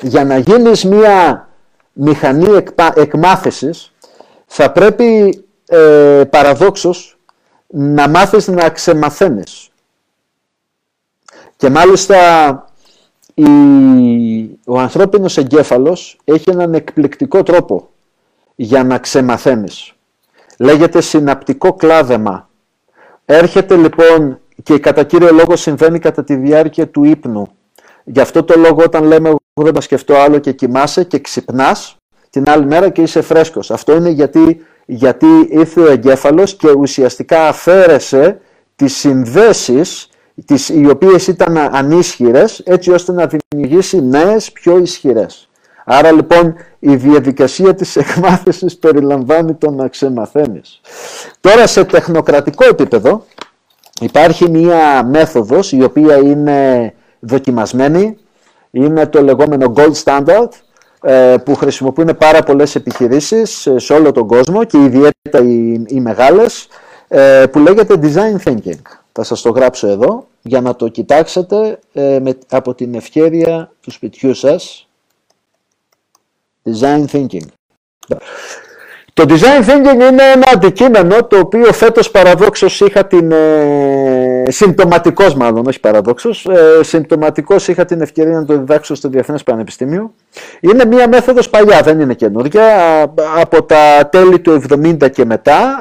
για να γίνεις μία μηχανή εκμάθησης, θα πρέπει παραδόξως να μάθεις να ξεμαθαίνεις. Και μάλιστα ο ανθρώπινος εγκέφαλος έχει έναν εκπληκτικό τρόπο για να ξεμαθαίνεις. Λέγεται συναπτικό κλάδεμα. Έρχεται λοιπόν και κατά κύριο λόγο συμβαίνει κατά τη διάρκεια του ύπνου. Γι' αυτό το λόγο όταν λέμε εγώ δεν θα σκεφτώ άλλο και κοιμάσαι και ξυπνάς την άλλη μέρα και είσαι φρέσκος. Αυτό είναι γιατί ήρθε ο εγκέφαλος και ουσιαστικά αφαίρεσε τις συνδέσεις οι οποίες ήταν ανίσχυρες, έτσι ώστε να δημιουργήσει νέες πιο ισχυρές. Άρα λοιπόν η διαδικασία της εκμάθησης περιλαμβάνει το να ξεμαθαίνεις. Τώρα σε τεχνοκρατικό επίπεδο υπάρχει μία μέθοδος η οποία είναι δοκιμασμένη, είναι το λεγόμενο gold standard που χρησιμοποιούν πάρα πολλές επιχειρήσεις σε όλο τον κόσμο και ιδιαίτερα οι μεγάλες, που λέγεται design thinking. Θα σας το γράψω εδώ για να το κοιτάξετε από την ευχέρεια του σπιτιού σας. Design thinking. Το design thinking είναι ένα αντικείμενο το οποίο φέτος παραδόξως είχα την... Συμπτωματικώς είχα την ευκαιρία να το διδάξω στο Διεθνές Πανεπιστήμιο. Είναι μία μέθοδος παλιά, δεν είναι καινούργια. Από τα τέλη του 70 και μετά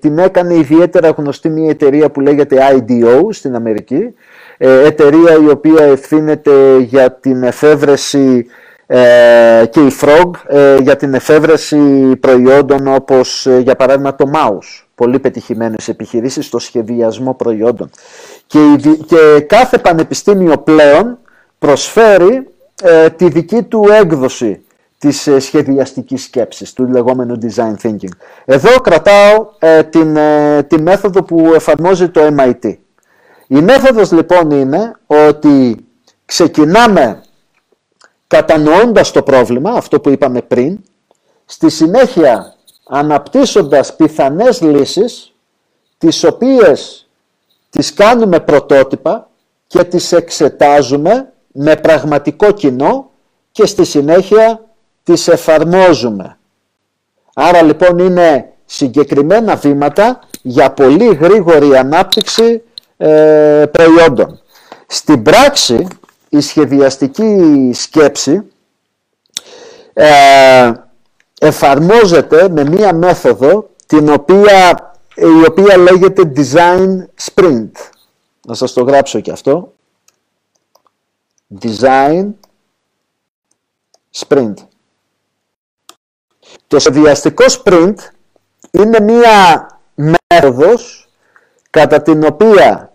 την έκανε ιδιαίτερα γνωστή μία εταιρεία που λέγεται IDO στην Αμερική. Εταιρεία η οποία ευθύνεται για την εφεύρεση και η Frog για την εφεύρεση προϊόντων όπως για παράδειγμα το mouse. Πολύ πετυχημένες επιχειρήσεις στο σχεδιασμό προϊόντων. Και κάθε πανεπιστήμιο πλέον προσφέρει τη δική του έκδοση της σχεδιαστικής σκέψης, του λεγόμενου design thinking. Εδώ κρατάω τη μέθοδο που εφαρμόζει το MIT. Η μέθοδος λοιπόν είναι ότι ξεκινάμε κατανοώντας το πρόβλημα, αυτό που είπαμε πριν, στη συνέχεια αναπτύσσοντας πιθανές λύσεις, τις οποίες τις κάνουμε πρωτότυπα και τις εξετάζουμε με πραγματικό κοινό και στη συνέχεια τις εφαρμόζουμε. Άρα λοιπόν είναι συγκεκριμένα βήματα για πολύ γρήγορη ανάπτυξη προϊόντων. Στην πράξη, η σχεδιαστική σκέψη εφαρμόζεται με μία μέθοδο η οποία λέγεται design sprint. Να σας το γράψω και αυτό. Design sprint. Το σχεδιαστικό sprint είναι μία μέθοδος κατά την οποία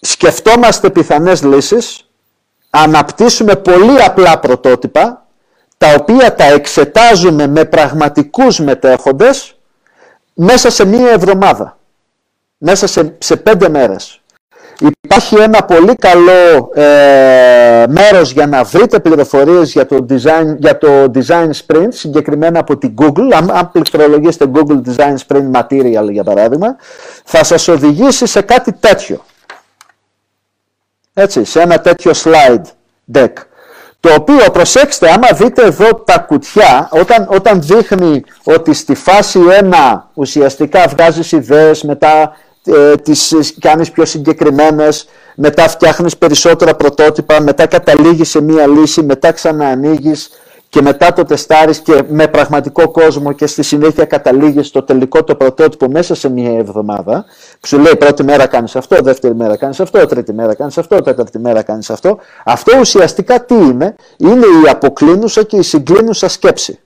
σκεφτόμαστε πιθανές λύσεις, αναπτύσσουμε πολύ απλά πρωτότυπα, τα οποία τα εξετάζουμε με πραγματικούς μετέχοντες μέσα σε μία εβδομάδα, μέσα σε 5 μέρες. Υπάρχει ένα πολύ καλό μέρος για να βρείτε πληροφορίες για το design sprint, συγκεκριμένα από την Google. Αν πληκτρολογήσετε Google design sprint material, για παράδειγμα, θα σας οδηγήσει σε κάτι τέτοιο. Έτσι, σε ένα τέτοιο slide deck. Το οποίο, προσέξτε, άμα δείτε εδώ τα κουτιά, όταν δείχνει ότι στη φάση 1 ουσιαστικά βγάζεις ιδέες, μετά τις κάνεις πιο συγκεκριμένες, μετά φτιάχνεις περισσότερα πρωτότυπα, μετά καταλήγεις σε μία λύση, μετά ξαναανοίγεις και μετά το τεστάρεις και με πραγματικό κόσμο και στη συνέχεια καταλήγεις στο τελικό το πρωτότυπο μέσα σε μία εβδομάδα. Σου λέει πρώτη μέρα κάνεις αυτό, δεύτερη μέρα κάνεις αυτό, τρίτη μέρα κάνεις αυτό, τέταρτη μέρα κάνεις αυτό. Αυτό ουσιαστικά τι είναι? Είναι η αποκλίνουσα και η συγκλίνουσα σκέψη.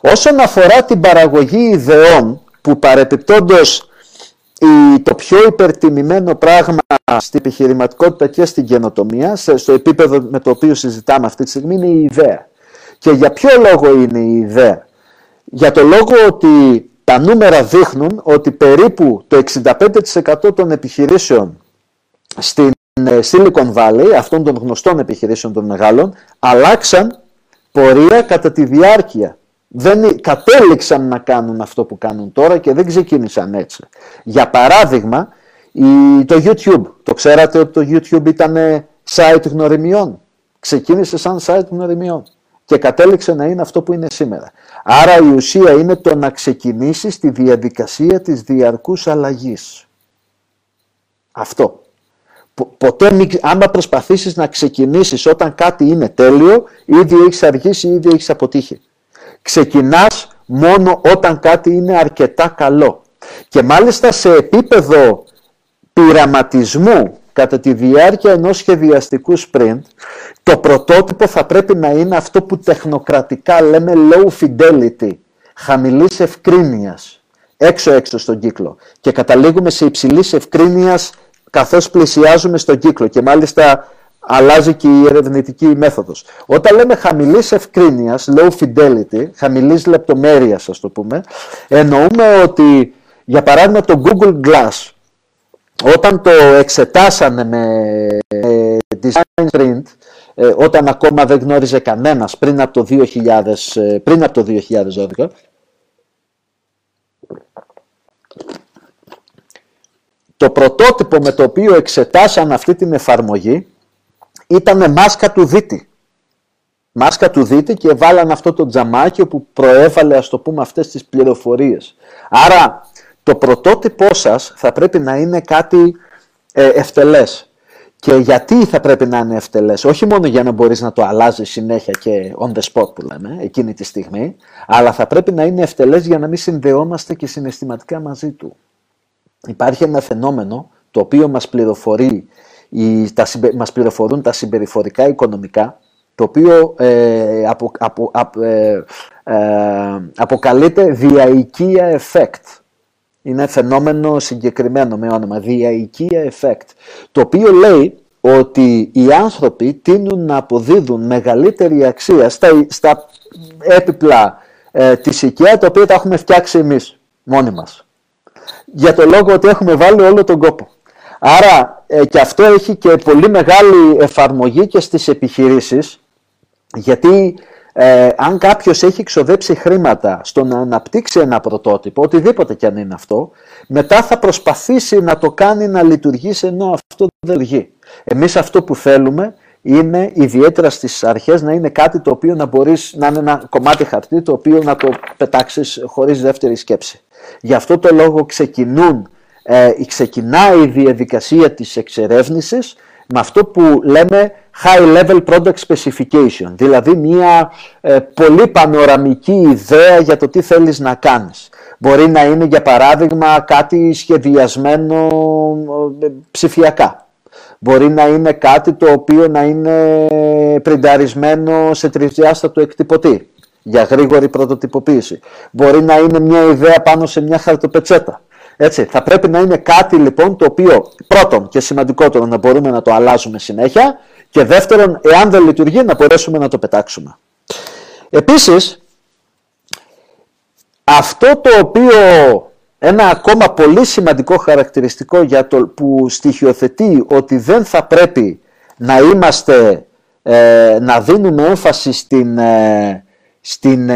Όσον αφορά την παραγωγή ιδεών, που παρεπιπτόντως το πιο υπερτιμημένο πράγμα στην επιχειρηματικότητα και στην καινοτομία, στο επίπεδο με το οποίο συζητάμε αυτή τη στιγμή, είναι η ιδέα. Και για ποιο λόγο είναι η ιδέα? Για το λόγο ότι Τα νούμερα δείχνουν ότι περίπου το 65% των επιχειρήσεων στην Silicon Valley, αυτών των γνωστών επιχειρήσεων των μεγάλων, αλλάξαν πορεία κατά τη διάρκεια. Δεν κατέληξαν να κάνουν αυτό που κάνουν τώρα και δεν ξεκίνησαν έτσι. Για παράδειγμα, το YouTube. Το ξέρατε ότι το YouTube ήταν site γνωριμιών. Ξεκίνησε σαν site γνωριμιών και κατέληξε να είναι αυτό που είναι σήμερα. Άρα η ουσία είναι το να ξεκινήσεις τη διαδικασία της διαρκούς αλλαγής. Αυτό. Ποτέ, άμα προσπαθήσεις να ξεκινήσεις όταν κάτι είναι τέλειο, ήδη έχεις αργήσει, ήδη έχεις αποτύχει. Ξεκινάς μόνο όταν κάτι είναι αρκετά καλό. Και μάλιστα σε επίπεδο πειραματισμού, κατά τη διάρκεια ενός σχεδιαστικού sprint, το πρωτότυπο θα πρέπει να είναι αυτό που τεχνοκρατικά λέμε low fidelity, χαμηλής ευκρίνειας, έξω-έξω στον κύκλο. Και καταλήγουμε σε υψηλής ευκρίνειας καθώς πλησιάζουμε στον κύκλο. Και μάλιστα αλλάζει και η ερευνητική μέθοδος. Όταν λέμε χαμηλής ευκρίνειας, low fidelity, χαμηλής λεπτομέρειας, ας το πούμε, εννοούμε ότι, για παράδειγμα, το Google Glass, όταν το εξετάσανε με design print, όταν ακόμα δεν γνώριζε κανένας πριν από το 2012, το πρωτότυπο με το οποίο εξετάσαν αυτή την εφαρμογή ήταν μάσκα του δίτη. Μάσκα του δίτη και βάλαν αυτό το τζαμάκι που προέβαλε, ας το πούμε, αυτές τις πληροφορίες. Άρα, το πρωτότυπό σας θα πρέπει να είναι κάτι ευτελές. Και γιατί θα πρέπει να είναι ευτελές? Όχι μόνο για να μπορείς να το αλλάζεις συνέχεια και on the spot που λέμε, εκείνη τη στιγμή, αλλά θα πρέπει να είναι ευτελές για να μην συνδεόμαστε και συναισθηματικά μαζί του. Υπάρχει ένα φαινόμενο το οποίο μας πληροφορούν τα συμπεριφορικά οικονομικά, το οποίο αποκαλείται διαικία effect. Είναι φαινόμενο συγκεκριμένο με όνομα, διαικία effect, το οποίο λέει ότι οι άνθρωποι τείνουν να αποδίδουν μεγαλύτερη αξία στα έπιπλα της οικία, τα οποία τα έχουμε φτιάξει εμείς μόνοι μας. Για το λόγο ότι έχουμε βάλει όλο τον κόπο. Άρα και αυτό έχει και πολύ μεγάλη εφαρμογή και στις επιχειρήσεις, γιατί αν κάποιος έχει ξοδέψει χρήματα στο να αναπτύξει ένα πρωτότυπο, οτιδήποτε κι αν είναι αυτό, μετά θα προσπαθήσει να το κάνει να λειτουργήσει, ενώ αυτό δεν λειτουργεί. Εμείς αυτό που θέλουμε είναι, ιδιαίτερα στις αρχές, να είναι κάτι το οποίο να μπορείς, να είναι ένα κομμάτι χαρτί το οποίο να το πετάξεις χωρίς δεύτερη σκέψη. Γι' αυτό το λόγο ξεκινάει η διαδικασία της εξερεύνησης με αυτό που λέμε high level product specification, δηλαδή μια πολύ πανοραμική ιδέα για το τι θέλεις να κάνεις. Μπορεί να είναι, για παράδειγμα, κάτι σχεδιασμένο ψηφιακά. Μπορεί να είναι κάτι το οποίο να είναι πρινταρισμένο σε τρισδιάστατο εκτυπωτή για γρήγορη πρωτοτυποποίηση. Μπορεί να είναι μια ιδέα πάνω σε μια χαρτοπετσέτα. Έτσι, θα πρέπει να είναι κάτι λοιπόν το οποίο, πρώτον και σημαντικότερο, να μπορούμε να το αλλάζουμε συνέχεια, και δεύτερον, εάν δεν λειτουργεί, να μπορέσουμε να το πετάξουμε. Επίσης, αυτό το οποίο, ένα ακόμα πολύ σημαντικό χαρακτηριστικό που στοιχειοθετεί ότι δεν θα πρέπει να είμαστε, να δίνουμε έμφαση στην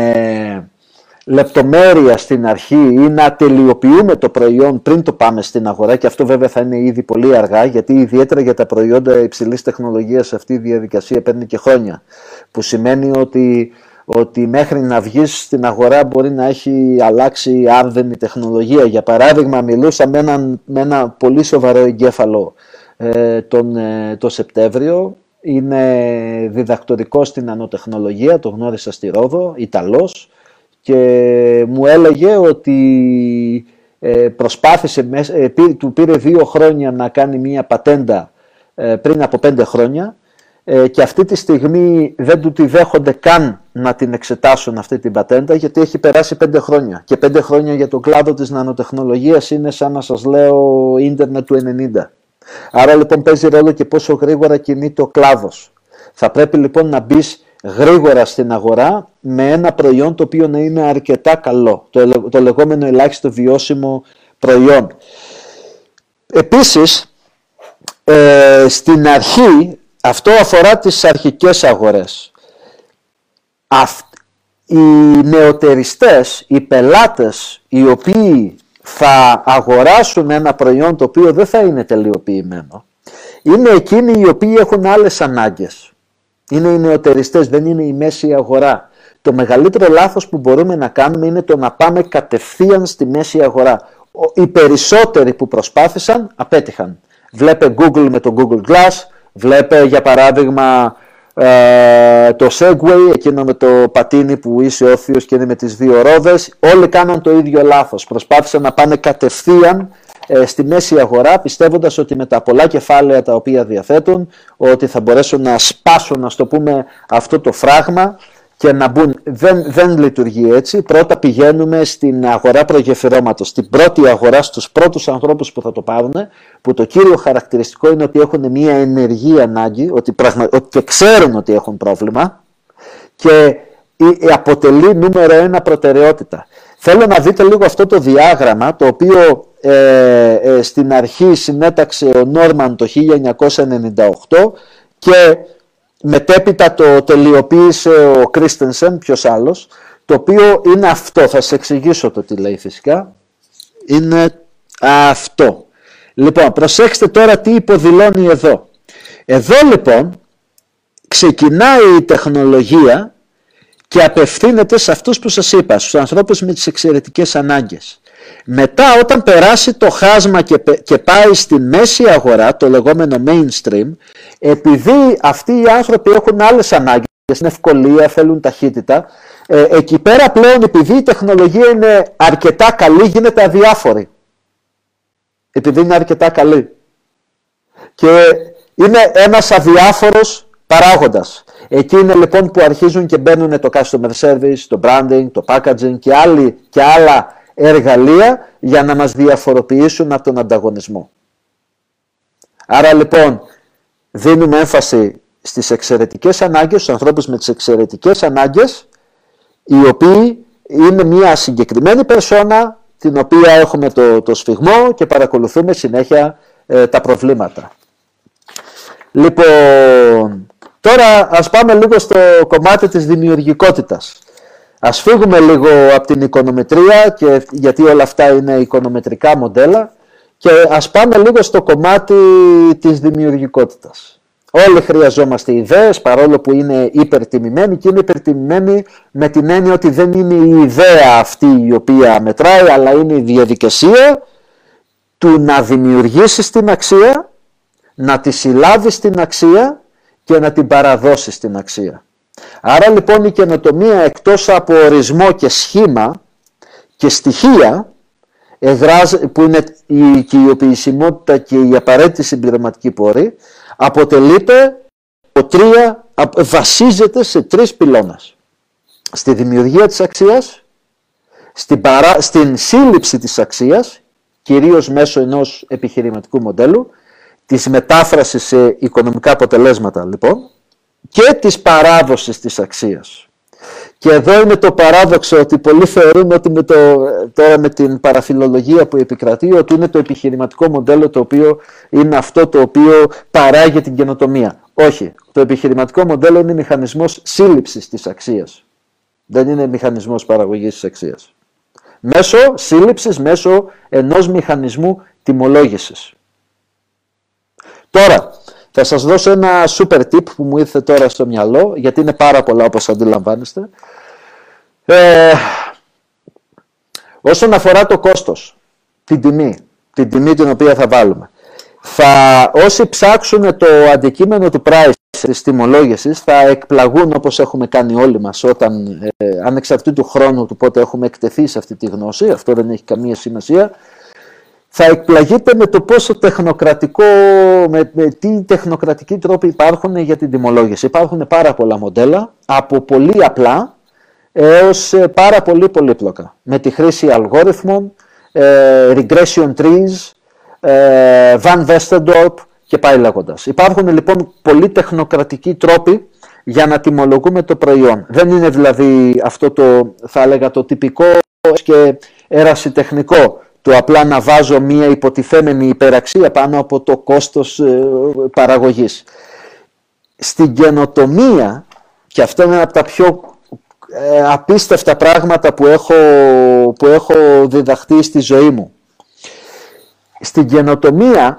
λεπτομέρεια στην αρχή ή να τελειοποιούμε το προϊόν πριν το πάμε στην αγορά, και αυτό βέβαια θα είναι ήδη πολύ αργά, γιατί ιδιαίτερα για τα προϊόντα υψηλής τεχνολογίας αυτή η διαδικασία παίρνει και χρόνια, που σημαίνει ότι μέχρι να βγεις στην αγορά μπορεί να έχει αλλάξει άρδεν η τεχνολογία. Για παράδειγμα, μιλούσα με ένα πολύ σοβαρό εγκέφαλο το Σεπτέμβριο. Είναι διδακτορικό στην ανοτεχνολογία, το γνώρισα στη Ρόδο, Ιταλός, και μου έλεγε ότι προσπάθησε, του πήρε 2 χρόνια να κάνει μια πατέντα πριν από 5 χρόνια, και αυτή τη στιγμή δεν του τη δέχονται καν να την εξετάσουν αυτή την πατέντα, γιατί έχει περάσει 5 χρόνια. Και 5 χρόνια για τον κλάδο της νανοτεχνολογίας είναι σαν να σας λέω ίντερνετ του 90. Άρα λοιπόν παίζει ρόλο και πόσο γρήγορα κινείται ο κλάδος. Θα πρέπει λοιπόν να μπεις γρήγορα στην αγορά με ένα προϊόν το οποίο να είναι αρκετά καλό, το λεγόμενο ελάχιστο βιώσιμο προϊόν. Επίσης, στην αρχή, αυτό αφορά τις αρχικές αγορές. Οι νεοτεριστές, οι πελάτες, οι οποίοι θα αγοράσουν ένα προϊόν το οποίο δεν θα είναι τελειοποιημένο, είναι εκείνοι οι οποίοι έχουν άλλες ανάγκες. Είναι οι νεοτεριστές, δεν είναι η μέση αγορά. Το μεγαλύτερο λάθος που μπορούμε να κάνουμε είναι το να πάμε κατευθείαν στη μέση αγορά. Οι περισσότεροι που προσπάθησαν απέτυχαν. Βλέπε Google με το Google Glass, βλέπε για παράδειγμα το Segway, εκείνο με το πατίνι που είσαι όθιος και είναι με τις δύο ρόδες. Όλοι κάναν το ίδιο λάθος. Προσπάθησαν να πάνε κατευθείαν στη μέση αγορά, πιστεύοντας ότι με τα πολλά κεφάλαια τα οποία διαθέτουν ότι θα μπορέσουν να σπάσουν, ας το πούμε, αυτό το φράγμα και να μπουν. Δεν λειτουργεί έτσι. Πρώτα πηγαίνουμε στην αγορά προγεφυρώματος, στην πρώτη αγορά, στους πρώτους ανθρώπους που θα το πάρουν, που το κύριο χαρακτηριστικό είναι ότι έχουν μια ενεργή ανάγκη και ξέρουν ότι έχουν πρόβλημα και αποτελεί νούμερο ένα προτεραιότητα. Θέλω να δείτε λίγο αυτό το διάγραμμα, το οποίο στην αρχή συνέταξε ο Νόρμαν το 1998 και μετέπειτα το τελειοποίησε ο Κρίστενσεν, ποιος άλλος, το οποίο είναι αυτό. Θα σας εξηγήσω το τι λέει φυσικά. Είναι αυτό. Λοιπόν, προσέξτε τώρα τι υποδηλώνει εδώ. Εδώ λοιπόν ξεκινάει η τεχνολογία και απευθύνεται σε αυτούς που σας είπα, στους ανθρώπους με τις εξαιρετικές ανάγκες. Μετά όταν περάσει το χάσμα και πάει στη μέση αγορά, το λεγόμενο mainstream, επειδή αυτοί οι άνθρωποι έχουν άλλες ανάγκες, είναι ευκολία, θέλουν ταχύτητα, εκεί πέρα πλέον επειδή η τεχνολογία είναι αρκετά καλή γίνεται αδιάφορη. Επειδή είναι αρκετά καλή. Και είναι ένας αδιάφορος παράγοντας. Εκεί είναι λοιπόν που αρχίζουν και μπαίνουν το customer service, το branding, το packaging και άλλα εργαλεία για να μας διαφοροποιήσουν από τον ανταγωνισμό. Άρα λοιπόν δίνουμε έμφαση στις εξαιρετικές ανάγκες, στους ανθρώπους με τις εξαιρετικές ανάγκες, οι οποίοι είναι μια συγκεκριμένη περσόνα την οποία έχουμε το σφιγμό και παρακολουθούμε συνέχεια τα προβλήματα. Λοιπόν, τώρα ας πάμε λίγο στο κομμάτι της δημιουργικότητας. Ας φύγουμε λίγο από την οικονομετρία, γιατί όλα αυτά είναι οικονομετρικά μοντέλα, και ας πάμε λίγο στο κομμάτι της δημιουργικότητας. Όλοι χρειαζόμαστε ιδέες, παρόλο που είναι υπερτιμημένοι, και είναι υπερτιμημένοι με την έννοια ότι δεν είναι η ιδέα αυτή η οποία μετράει, αλλά είναι η διαδικασία του να δημιουργήσεις την αξία, να τη συλλάβεις την αξία και να την παραδώσεις την αξία. Άρα λοιπόν η καινοτομία εκτός από ορισμό και σχήμα και στοιχεία, που είναι η οικειοποιησιμότητα και η απαραίτητη συμπληρωματική πόρη, βασίζεται σε τρεις πυλώνες. Στη δημιουργία της αξίας, στην σύλληψη της αξίας, κυρίως μέσω ενός επιχειρηματικού μοντέλου, της μετάφρασης σε οικονομικά αποτελέσματα λοιπόν, και της παράδοσης της αξίας. Και εδώ είναι το παράδοξο ότι πολλοί θεωρούν ότι τώρα με την παραφιλολογία που επικρατεί ότι είναι το επιχειρηματικό μοντέλο το οποίο είναι αυτό το οποίο παράγει την καινοτομία. Όχι. Το επιχειρηματικό μοντέλο είναι μηχανισμός σύλληψης της αξίας. Δεν είναι μηχανισμός παραγωγής της αξίας. Μέσω σύλληψης, μέσω ενός μηχανισμού τιμολόγησης. Τώρα, θα σας δώσω ένα super tip που μου ήρθε τώρα στο μυαλό, γιατί είναι πάρα πολλά όπως αντιλαμβάνεστε. Όσον αφορά το κόστος, την τιμή την οποία θα βάλουμε. Όσοι ψάξουν το αντικείμενο του price, της τιμολόγησης, θα εκπλαγούν όπως έχουμε κάνει όλοι μας, όταν ανεξαρτήτου χρόνου του πότε έχουμε εκτεθεί σε αυτή τη γνώση, αυτό δεν έχει καμία σημασία, θα εκπλαγείτε με το πόσο τεχνοκρατικό, με τι τεχνοκρατικοί τρόποι υπάρχουν για την τιμολόγηση. Υπάρχουν πάρα πολλά μοντέλα, από πολύ απλά έως πάρα πολύ πολύπλοκα. Με τη χρήση αλγόριθμων, regression trees, Van Westendorp και πάει λέγοντας. Υπάρχουν λοιπόν πολύ τεχνοκρατικοί τρόποι για να τιμολογούμε το προϊόν. Δεν είναι δηλαδή αυτό το, θα έλεγα, το τυπικό και ερασιτεχνικό, το απλά να βάζω μία υποτιθέμενη υπεραξία πάνω από το κόστος παραγωγής. Στην καινοτομία, και αυτό είναι ένα από τα πιο απίστευτα πράγματα που έχω διδαχτεί στη ζωή μου. Στην καινοτομία,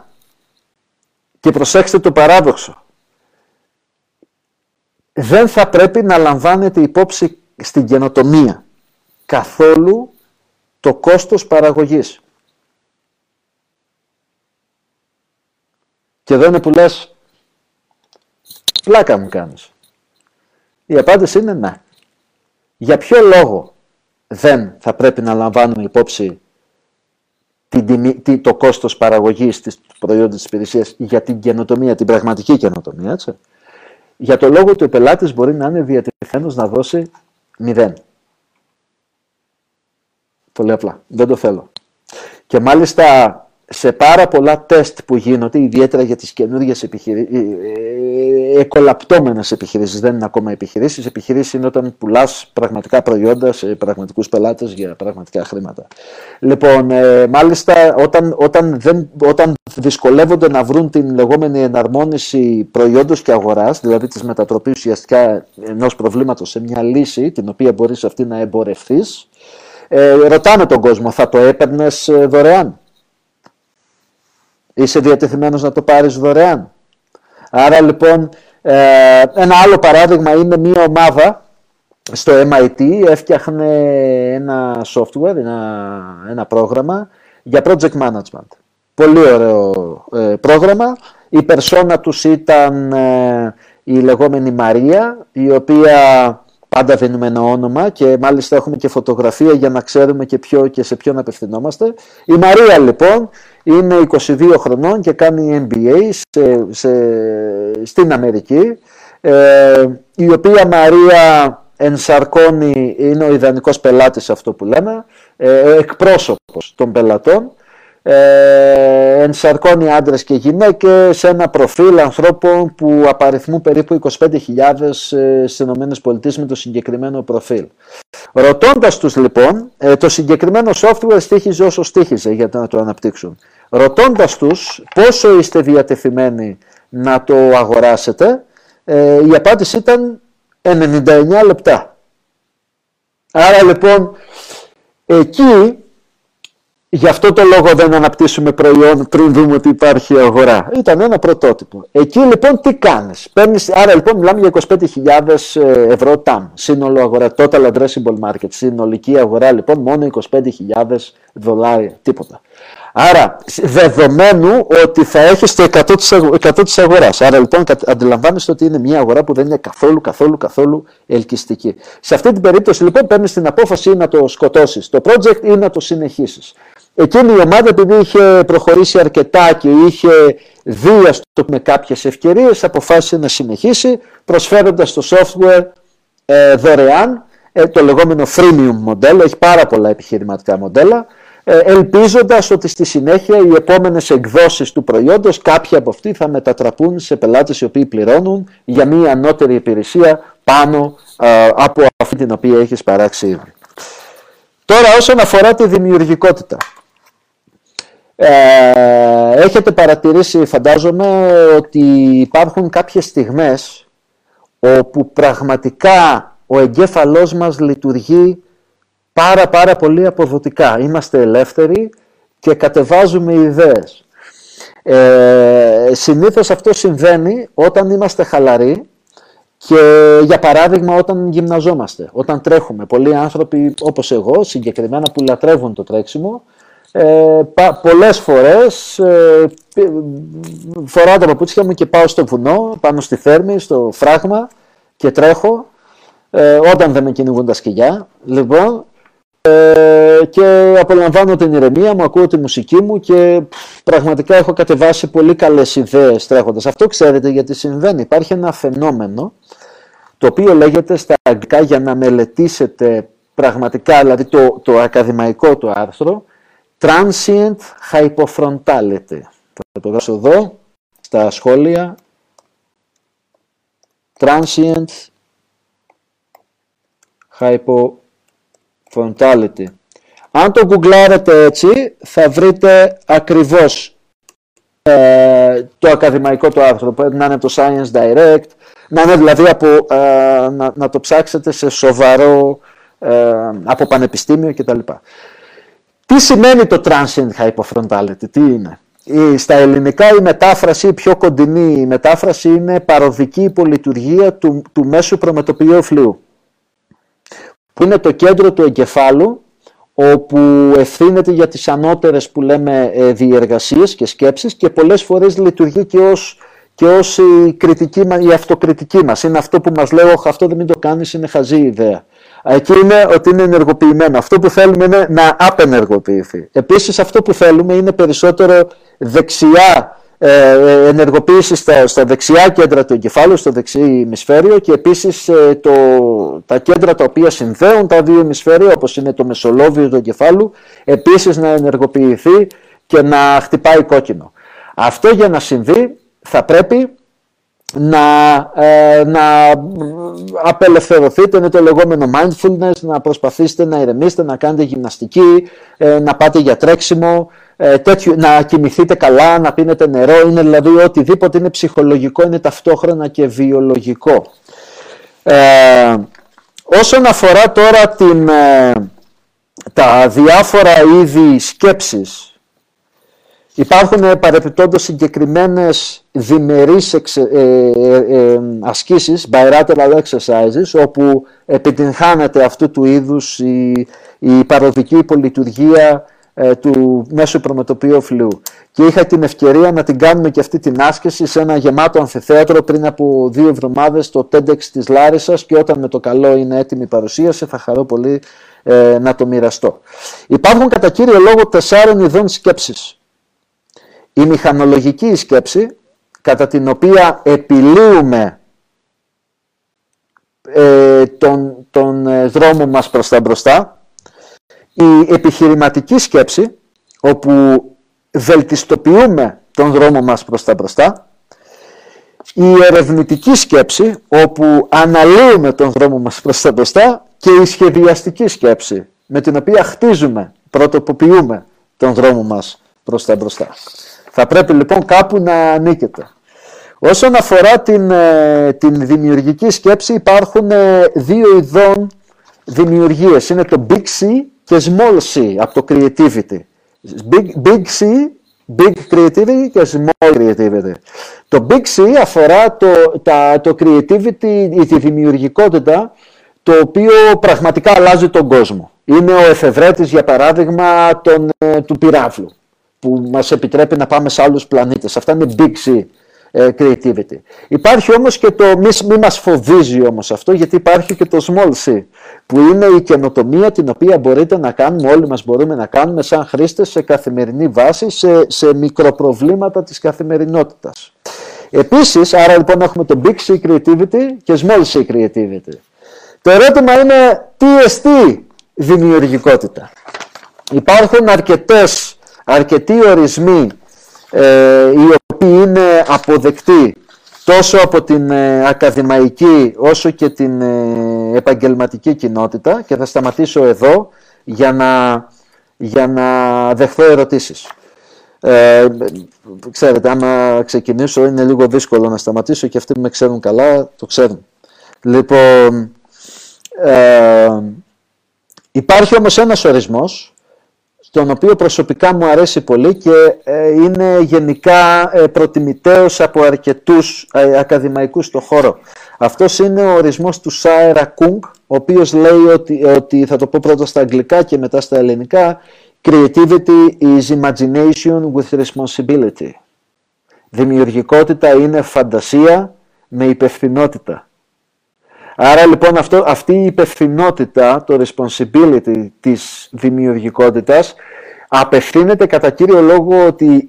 και προσέξτε το παράδοξο, δεν θα πρέπει να λαμβάνετε υπόψη στην καινοτομία καθόλου το κόστος παραγωγής. Και εδώ είναι που λες, πλάκα μου κάνεις. Η απάντηση είναι ναι. Για ποιο λόγο δεν θα πρέπει να λαμβάνουμε υπόψη το κόστος παραγωγής της προϊόντος της υπηρεσίας για την καινοτομία, την πραγματική καινοτομία, έτσι. Για το λόγο ότι ο πελάτης μπορεί να είναι διατεθειμένος να δώσει 0. Το λέω απλά, δεν το θέλω. Και μάλιστα σε πάρα πολλά τεστ που γίνονται, ιδιαίτερα για τις καινούργιες εκολαπτώμενες επιχειρήσεις, δεν είναι ακόμα επιχειρήσεις. Επιχειρήσεις είναι όταν πουλάς πραγματικά προϊόντα σε πραγματικούς πελάτες για πραγματικά χρήματα. Λοιπόν, μάλιστα όταν δυσκολεύονται να βρουν την λεγόμενη εναρμόνιση προϊόντος και αγοράς, δηλαδή της μετατροπής ουσιαστικά ενός προβλήματος σε μια λύση, την οποία μπορείς αυτή να εμπορευθείς, ρωτάνε τον κόσμο, θα το έπαιρνες δωρεάν? Είσαι διατεθειμένος να το πάρεις δωρεάν? Άρα λοιπόν, ένα άλλο παράδειγμα είναι μια ομάδα στο MIT έφτιαχνε ένα software, ένα πρόγραμμα για project management. Πολύ ωραίο πρόγραμμα. Η περσόνα τους ήταν η λεγόμενη Μαρία, η οποία... Πάντα δίνουμε ένα όνομα και μάλιστα έχουμε και φωτογραφία για να ξέρουμε και σε ποιον απευθυνόμαστε. Η Μαρία λοιπόν είναι 22 χρονών και κάνει MBA στην Αμερική, η οποία Μαρία ενσαρκώνει, είναι ο ιδανικός πελάτης αυτό που λέμε, εκπρόσωπος των πελατών, ενσαρκώνει άντρες και γυναίκες σε ένα προφίλ ανθρώπων που απαριθμούν περίπου 25.000 στις ΗΠΑ με το συγκεκριμένο προφίλ. Ρωτώντας τους λοιπόν, το συγκεκριμένο software στοίχιζε όσο στοίχιζε για να το αναπτύξουν. Ρωτώντας τους πόσο είστε διατεθειμένοι να το αγοράσετε, η απάντηση ήταν 99 λεπτά. Άρα λοιπόν εκεί... Γι' αυτό το λόγο δεν αναπτύσσουμε προϊόν πριν δούμε ότι υπάρχει αγορά. Ήταν ένα πρωτότυπο. Εκεί λοιπόν τι κάνεις? Άρα λοιπόν μιλάμε για 25.000 ευρώ TAM, σύνολο αγορά, total addressable market, συνολική αγορά λοιπόν μόνο $25,000, τίποτα. Άρα δεδομένου ότι θα έχεις το 100% της αγοράς. Άρα λοιπόν αντιλαμβάνεστε ότι είναι μια αγορά που δεν είναι καθόλου ελκυστική. Σε αυτή την περίπτωση λοιπόν παίρνεις την απόφαση ή να το σκοτώσεις το project ή να το συνεχίσεις. Εκείνη η ομάδα, επειδή είχε προχωρήσει αρκετά και είχε δει, ας το πούμε, κάποιες ευκαιρίες, αποφάσισε να συνεχίσει προσφέροντας το software δωρεάν, το λεγόμενο freemium μοντέλο, έχει πάρα πολλά επιχειρηματικά μοντέλα, ελπίζοντας ότι στη συνέχεια οι επόμενες εκδόσεις του προϊόντος, κάποια από αυτοί θα μετατραπούν σε πελάτες οι οποίοι πληρώνουν για μία ανώτερη υπηρεσία πάνω από αυτή την οποία έχεις παράξει ήδη. Τώρα όσον αφορά τη δημιουργικότητα, έχετε παρατηρήσει φαντάζομαι ότι υπάρχουν κάποιες στιγμές όπου πραγματικά ο εγκέφαλός μας λειτουργεί πάρα πολύ αποδοτικά. Είμαστε ελεύθεροι και κατεβάζουμε ιδέες. Συνήθως αυτό συμβαίνει όταν είμαστε χαλαροί και για παράδειγμα όταν γυμναζόμαστε, όταν τρέχουμε. Πολλοί άνθρωποι όπως εγώ συγκεκριμένα που λατρεύουν το τρέξιμο, πολλές φορές φοράω τα παπούτσια μου και πάω στο βουνό, πάνω στη Θέρμη, στο φράγμα και τρέχω όταν δεν με κυνηγούν τα σκυλιά. Λοιπόν, και απολαμβάνω την ηρεμία μου, ακούω τη μουσική μου και πραγματικά έχω κατεβάσει πολύ καλές ιδέες τρέχοντας. Αυτό ξέρετε γιατί συμβαίνει? Υπάρχει ένα φαινόμενο το οποίο λέγεται στα αγγλικά, για να μελετήσετε πραγματικά, δηλαδή το ακαδημαϊκό το άρθρο, transient hypofrontality. Θα το γράψω εδώ στα σχόλια. transient hypofrontality. Αν το γκουγκλάρετε έτσι, θα βρείτε ακριβώς το ακαδημαϊκό το άρθρο. Πρέπει να είναι από το Science Direct, να είναι δηλαδή από, να το ψάξετε σε σοβαρό, από πανεπιστήμιο κτλ. Τι σημαίνει το transient hypofrontality, τι είναι? Στα ελληνικά η μετάφραση, η πιο κοντινή η μετάφραση είναι παροδική υπολειτουργία του μέσου προμετωπιαίου φλοιού, που είναι το κέντρο του εγκεφάλου, όπου ευθύνεται για τις ανώτερες που λέμε διεργασίες και σκέψεις, και πολλές φορές λειτουργεί και ως η αυτοκριτική μας. Είναι αυτό που μας λέει, όχι αυτό δεν μην το κάνεις, είναι χαζή ιδέα. Εκεί είναι ότι είναι ενεργοποιημένο. Αυτό που θέλουμε είναι να απενεργοποιηθεί. Επίσης αυτό που θέλουμε είναι περισσότερο δεξιά, ενεργοποίηση στα δεξιά κέντρα του εγκεφάλου, στο δεξί ημισφαίριο, και επίσης τα κέντρα τα οποία συνδέουν τα δύο ημισφαίρια, όπως είναι το μεσολόβιο του εγκεφάλου, επίσης να ενεργοποιηθεί και να χτυπάει κόκκινο. Αυτό για να συμβεί θα πρέπει να απελευθερωθείτε, είναι το λεγόμενο mindfulness, να προσπαθήσετε να ηρεμήσετε, να κάνετε γυμναστική, να πάτε για τρέξιμο, να κοιμηθείτε καλά, να πίνετε νερό. Είναι δηλαδή οτιδήποτε είναι ψυχολογικό, είναι ταυτόχρονα και βιολογικό. Όσον αφορά τώρα τα διάφορα είδη σκέψης, υπάρχουν παρεπιπτόντως συγκεκριμένες διμερείς ασκήσεις, bilateral exercises, όπου επιτυγχάνεται αυτού του είδους η παροδική υπολειτουργία του μέσου προμετωπίου φλοιού. Και είχα την ευκαιρία να την κάνουμε και αυτή την άσκηση σε ένα γεμάτο αμφιθέατρο πριν από 2 εβδομάδες στο TEDx της Λάρισσας, και όταν με το καλό είναι έτοιμη η παρουσίαση θα χαρώ πολύ να το μοιραστώ. Υπάρχουν κατά κύριο λόγο 4 ειδών σκέψης. Η μηχανολογική σκέψη, κατά την οποία επιλύουμε τον δρόμο μας προς τα μπροστά. Η επιχειρηματική σκέψη, όπου βελτιστοποιούμε τον δρόμο μας προς τα μπροστά. Η ερευνητική σκέψη, όπου αναλύουμε τον δρόμο μας προς τα μπροστά. Και η σχεδιαστική σκέψη, με την οποία χτίζουμε, πρωτοποποιούμε τον δρόμο μας προς τα μπροστά. Θα πρέπει λοιπόν κάπου να ανήκετε. Όσον αφορά την δημιουργική σκέψη, υπάρχουν 2 ειδών δημιουργίες. Είναι το Big C και Small C από το Creativity. Big C, Big Creativity και Small Creativity. Το Big C αφορά το Creativity ή τη δημιουργικότητα, το οποίο πραγματικά αλλάζει τον κόσμο. Είναι ο εφευρέτης, για παράδειγμα, του πυράβλου, που μας επιτρέπει να πάμε σε άλλους πλανήτες. Αυτά είναι Big C Creativity. Υπάρχει όμως και το μη μας φοβίζει όμως αυτό, γιατί υπάρχει και το Small C, που είναι η καινοτομία την οποία μπορείτε να κάνουμε, όλοι μας μπορούμε να κάνουμε σαν χρήστες σε καθημερινή βάση, σε μικροπροβλήματα της καθημερινότητας. Επίσης, άρα λοιπόν έχουμε το Big C Creativity και Small C Creativity. Το ερώτημα είναι τι εστί δημιουργικότητα. Υπάρχουν αρκετοί ορισμοί οι οποίοι είναι αποδεκτοί τόσο από την ακαδημαϊκή όσο και την επαγγελματική κοινότητα, και θα σταματήσω εδώ για να δεχθώ ερωτήσεις. Ξέρετε, άμα ξεκινήσω είναι λίγο δύσκολο να σταματήσω, και αυτοί με ξέρουν καλά, το ξέρουν. Λοιπόν, υπάρχει όμως ένας ορισμός, τον οποίο προσωπικά μου αρέσει πολύ και είναι γενικά προτιμητέος από αρκετούς ακαδημαϊκούς στον χώρο. Αυτός είναι ο ορισμός του Sarah Kung, ο οποίος λέει ότι, θα το πω πρώτα στα αγγλικά και μετά στα ελληνικά, «Creativity is imagination with responsibility». Δημιουργικότητα είναι φαντασία με υπευθυνότητα. Άρα λοιπόν αυτή η υπευθυνότητα, το responsibility της δημιουργικότητας, απευθύνεται κατά κύριο λόγο ότι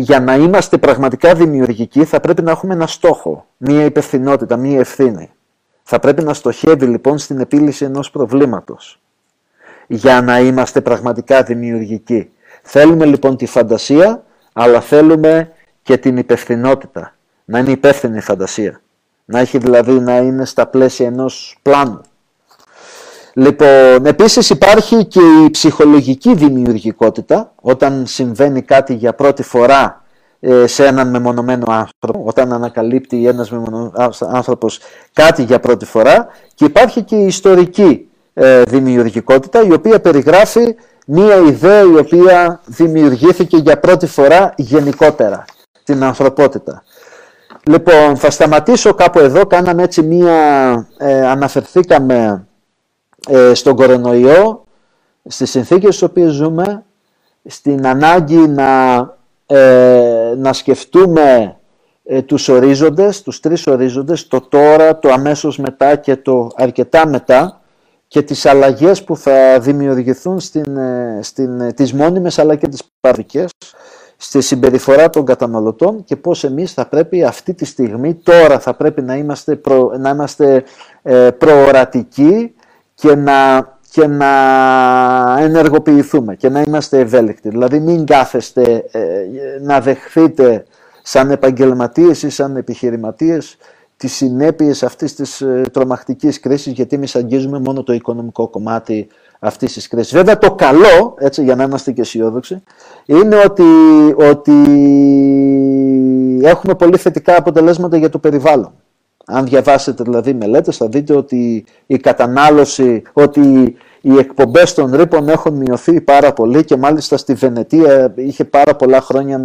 για να είμαστε πραγματικά δημιουργικοί θα πρέπει να έχουμε ένα στόχο, μία υπευθυνότητα, μία ευθύνη. Θα πρέπει να στοχεύει λοιπόν στην επίλυση ενός προβλήματος για να είμαστε πραγματικά δημιουργικοί. Θέλουμε λοιπόν τη φαντασία, αλλά θέλουμε και την υπευθυνότητα, να είναι υπεύθυνη η φαντασία. Να έχει δηλαδή να είναι στα πλαίσια ενός πλάνου. Λοιπόν, επίσης υπάρχει και η ψυχολογική δημιουργικότητα, όταν συμβαίνει κάτι για πρώτη φορά σε έναν μεμονωμένο άνθρωπο, όταν ανακαλύπτει ένας μεμονωμένος άνθρωπος κάτι για πρώτη φορά, και υπάρχει και η ιστορική δημιουργικότητα, η οποία περιγράφει μία ιδέα η οποία δημιουργήθηκε για πρώτη φορά γενικότερα την ανθρωπότητα. Λοιπόν, θα σταματήσω κάπου εδώ. Κάναμε έτσι μία, αναφερθήκαμε στον κορονοϊό, στις συνθήκες στις οποίες ζούμε, στην ανάγκη να σκεφτούμε τους ορίζοντες, τους τρεις ορίζοντες, το τώρα, το αμέσως μετά και το αρκετά μετά, και τις αλλαγές που θα δημιουργηθούν τις μόνιμες αλλά και τις παραδικές, στη συμπεριφορά των καταναλωτών, και πώς εμείς θα πρέπει αυτή τη στιγμή, τώρα θα πρέπει να είμαστε, προορατικοί και να ενεργοποιηθούμε και να είμαστε ευέλικτοι. Δηλαδή μην κάθεστε να δεχθείτε σαν επαγγελματίες ή σαν επιχειρηματίες τις συνέπειες αυτής της τρομακτικής κρίσης, γιατί εμείς αγγίζουμε μόνο το οικονομικό κομμάτι αυτής της κρίσης. Βέβαια το καλό, έτσι, για να είμαστε και αισιόδοξοι, είναι ότι έχουμε πολύ θετικά αποτελέσματα για το περιβάλλον. Αν διαβάσετε δηλαδή μελέτες, θα δείτε ότι η κατανάλωση, ότι οι εκπομπές των ρήπων έχουν μειωθεί πάρα πολύ, και μάλιστα στη Βενετία είχε πάρα πολλά χρόνια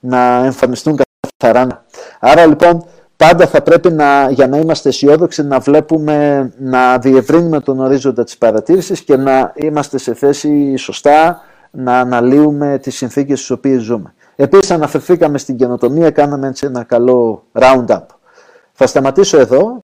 να εμφανιστούν καθαρά. Άρα λοιπόν πάντα θα πρέπει, για να είμαστε αισιόδοξοι, να βλέπουμε, να διευρύνουμε τον ορίζοντα της παρατήρησης και να είμαστε σε θέση σωστά να αναλύουμε τις συνθήκες στις οποίες ζούμε. Επίσης αναφερθήκαμε στην καινοτομία, κάναμε έτσι ένα καλό round-up. Θα σταματήσω εδώ.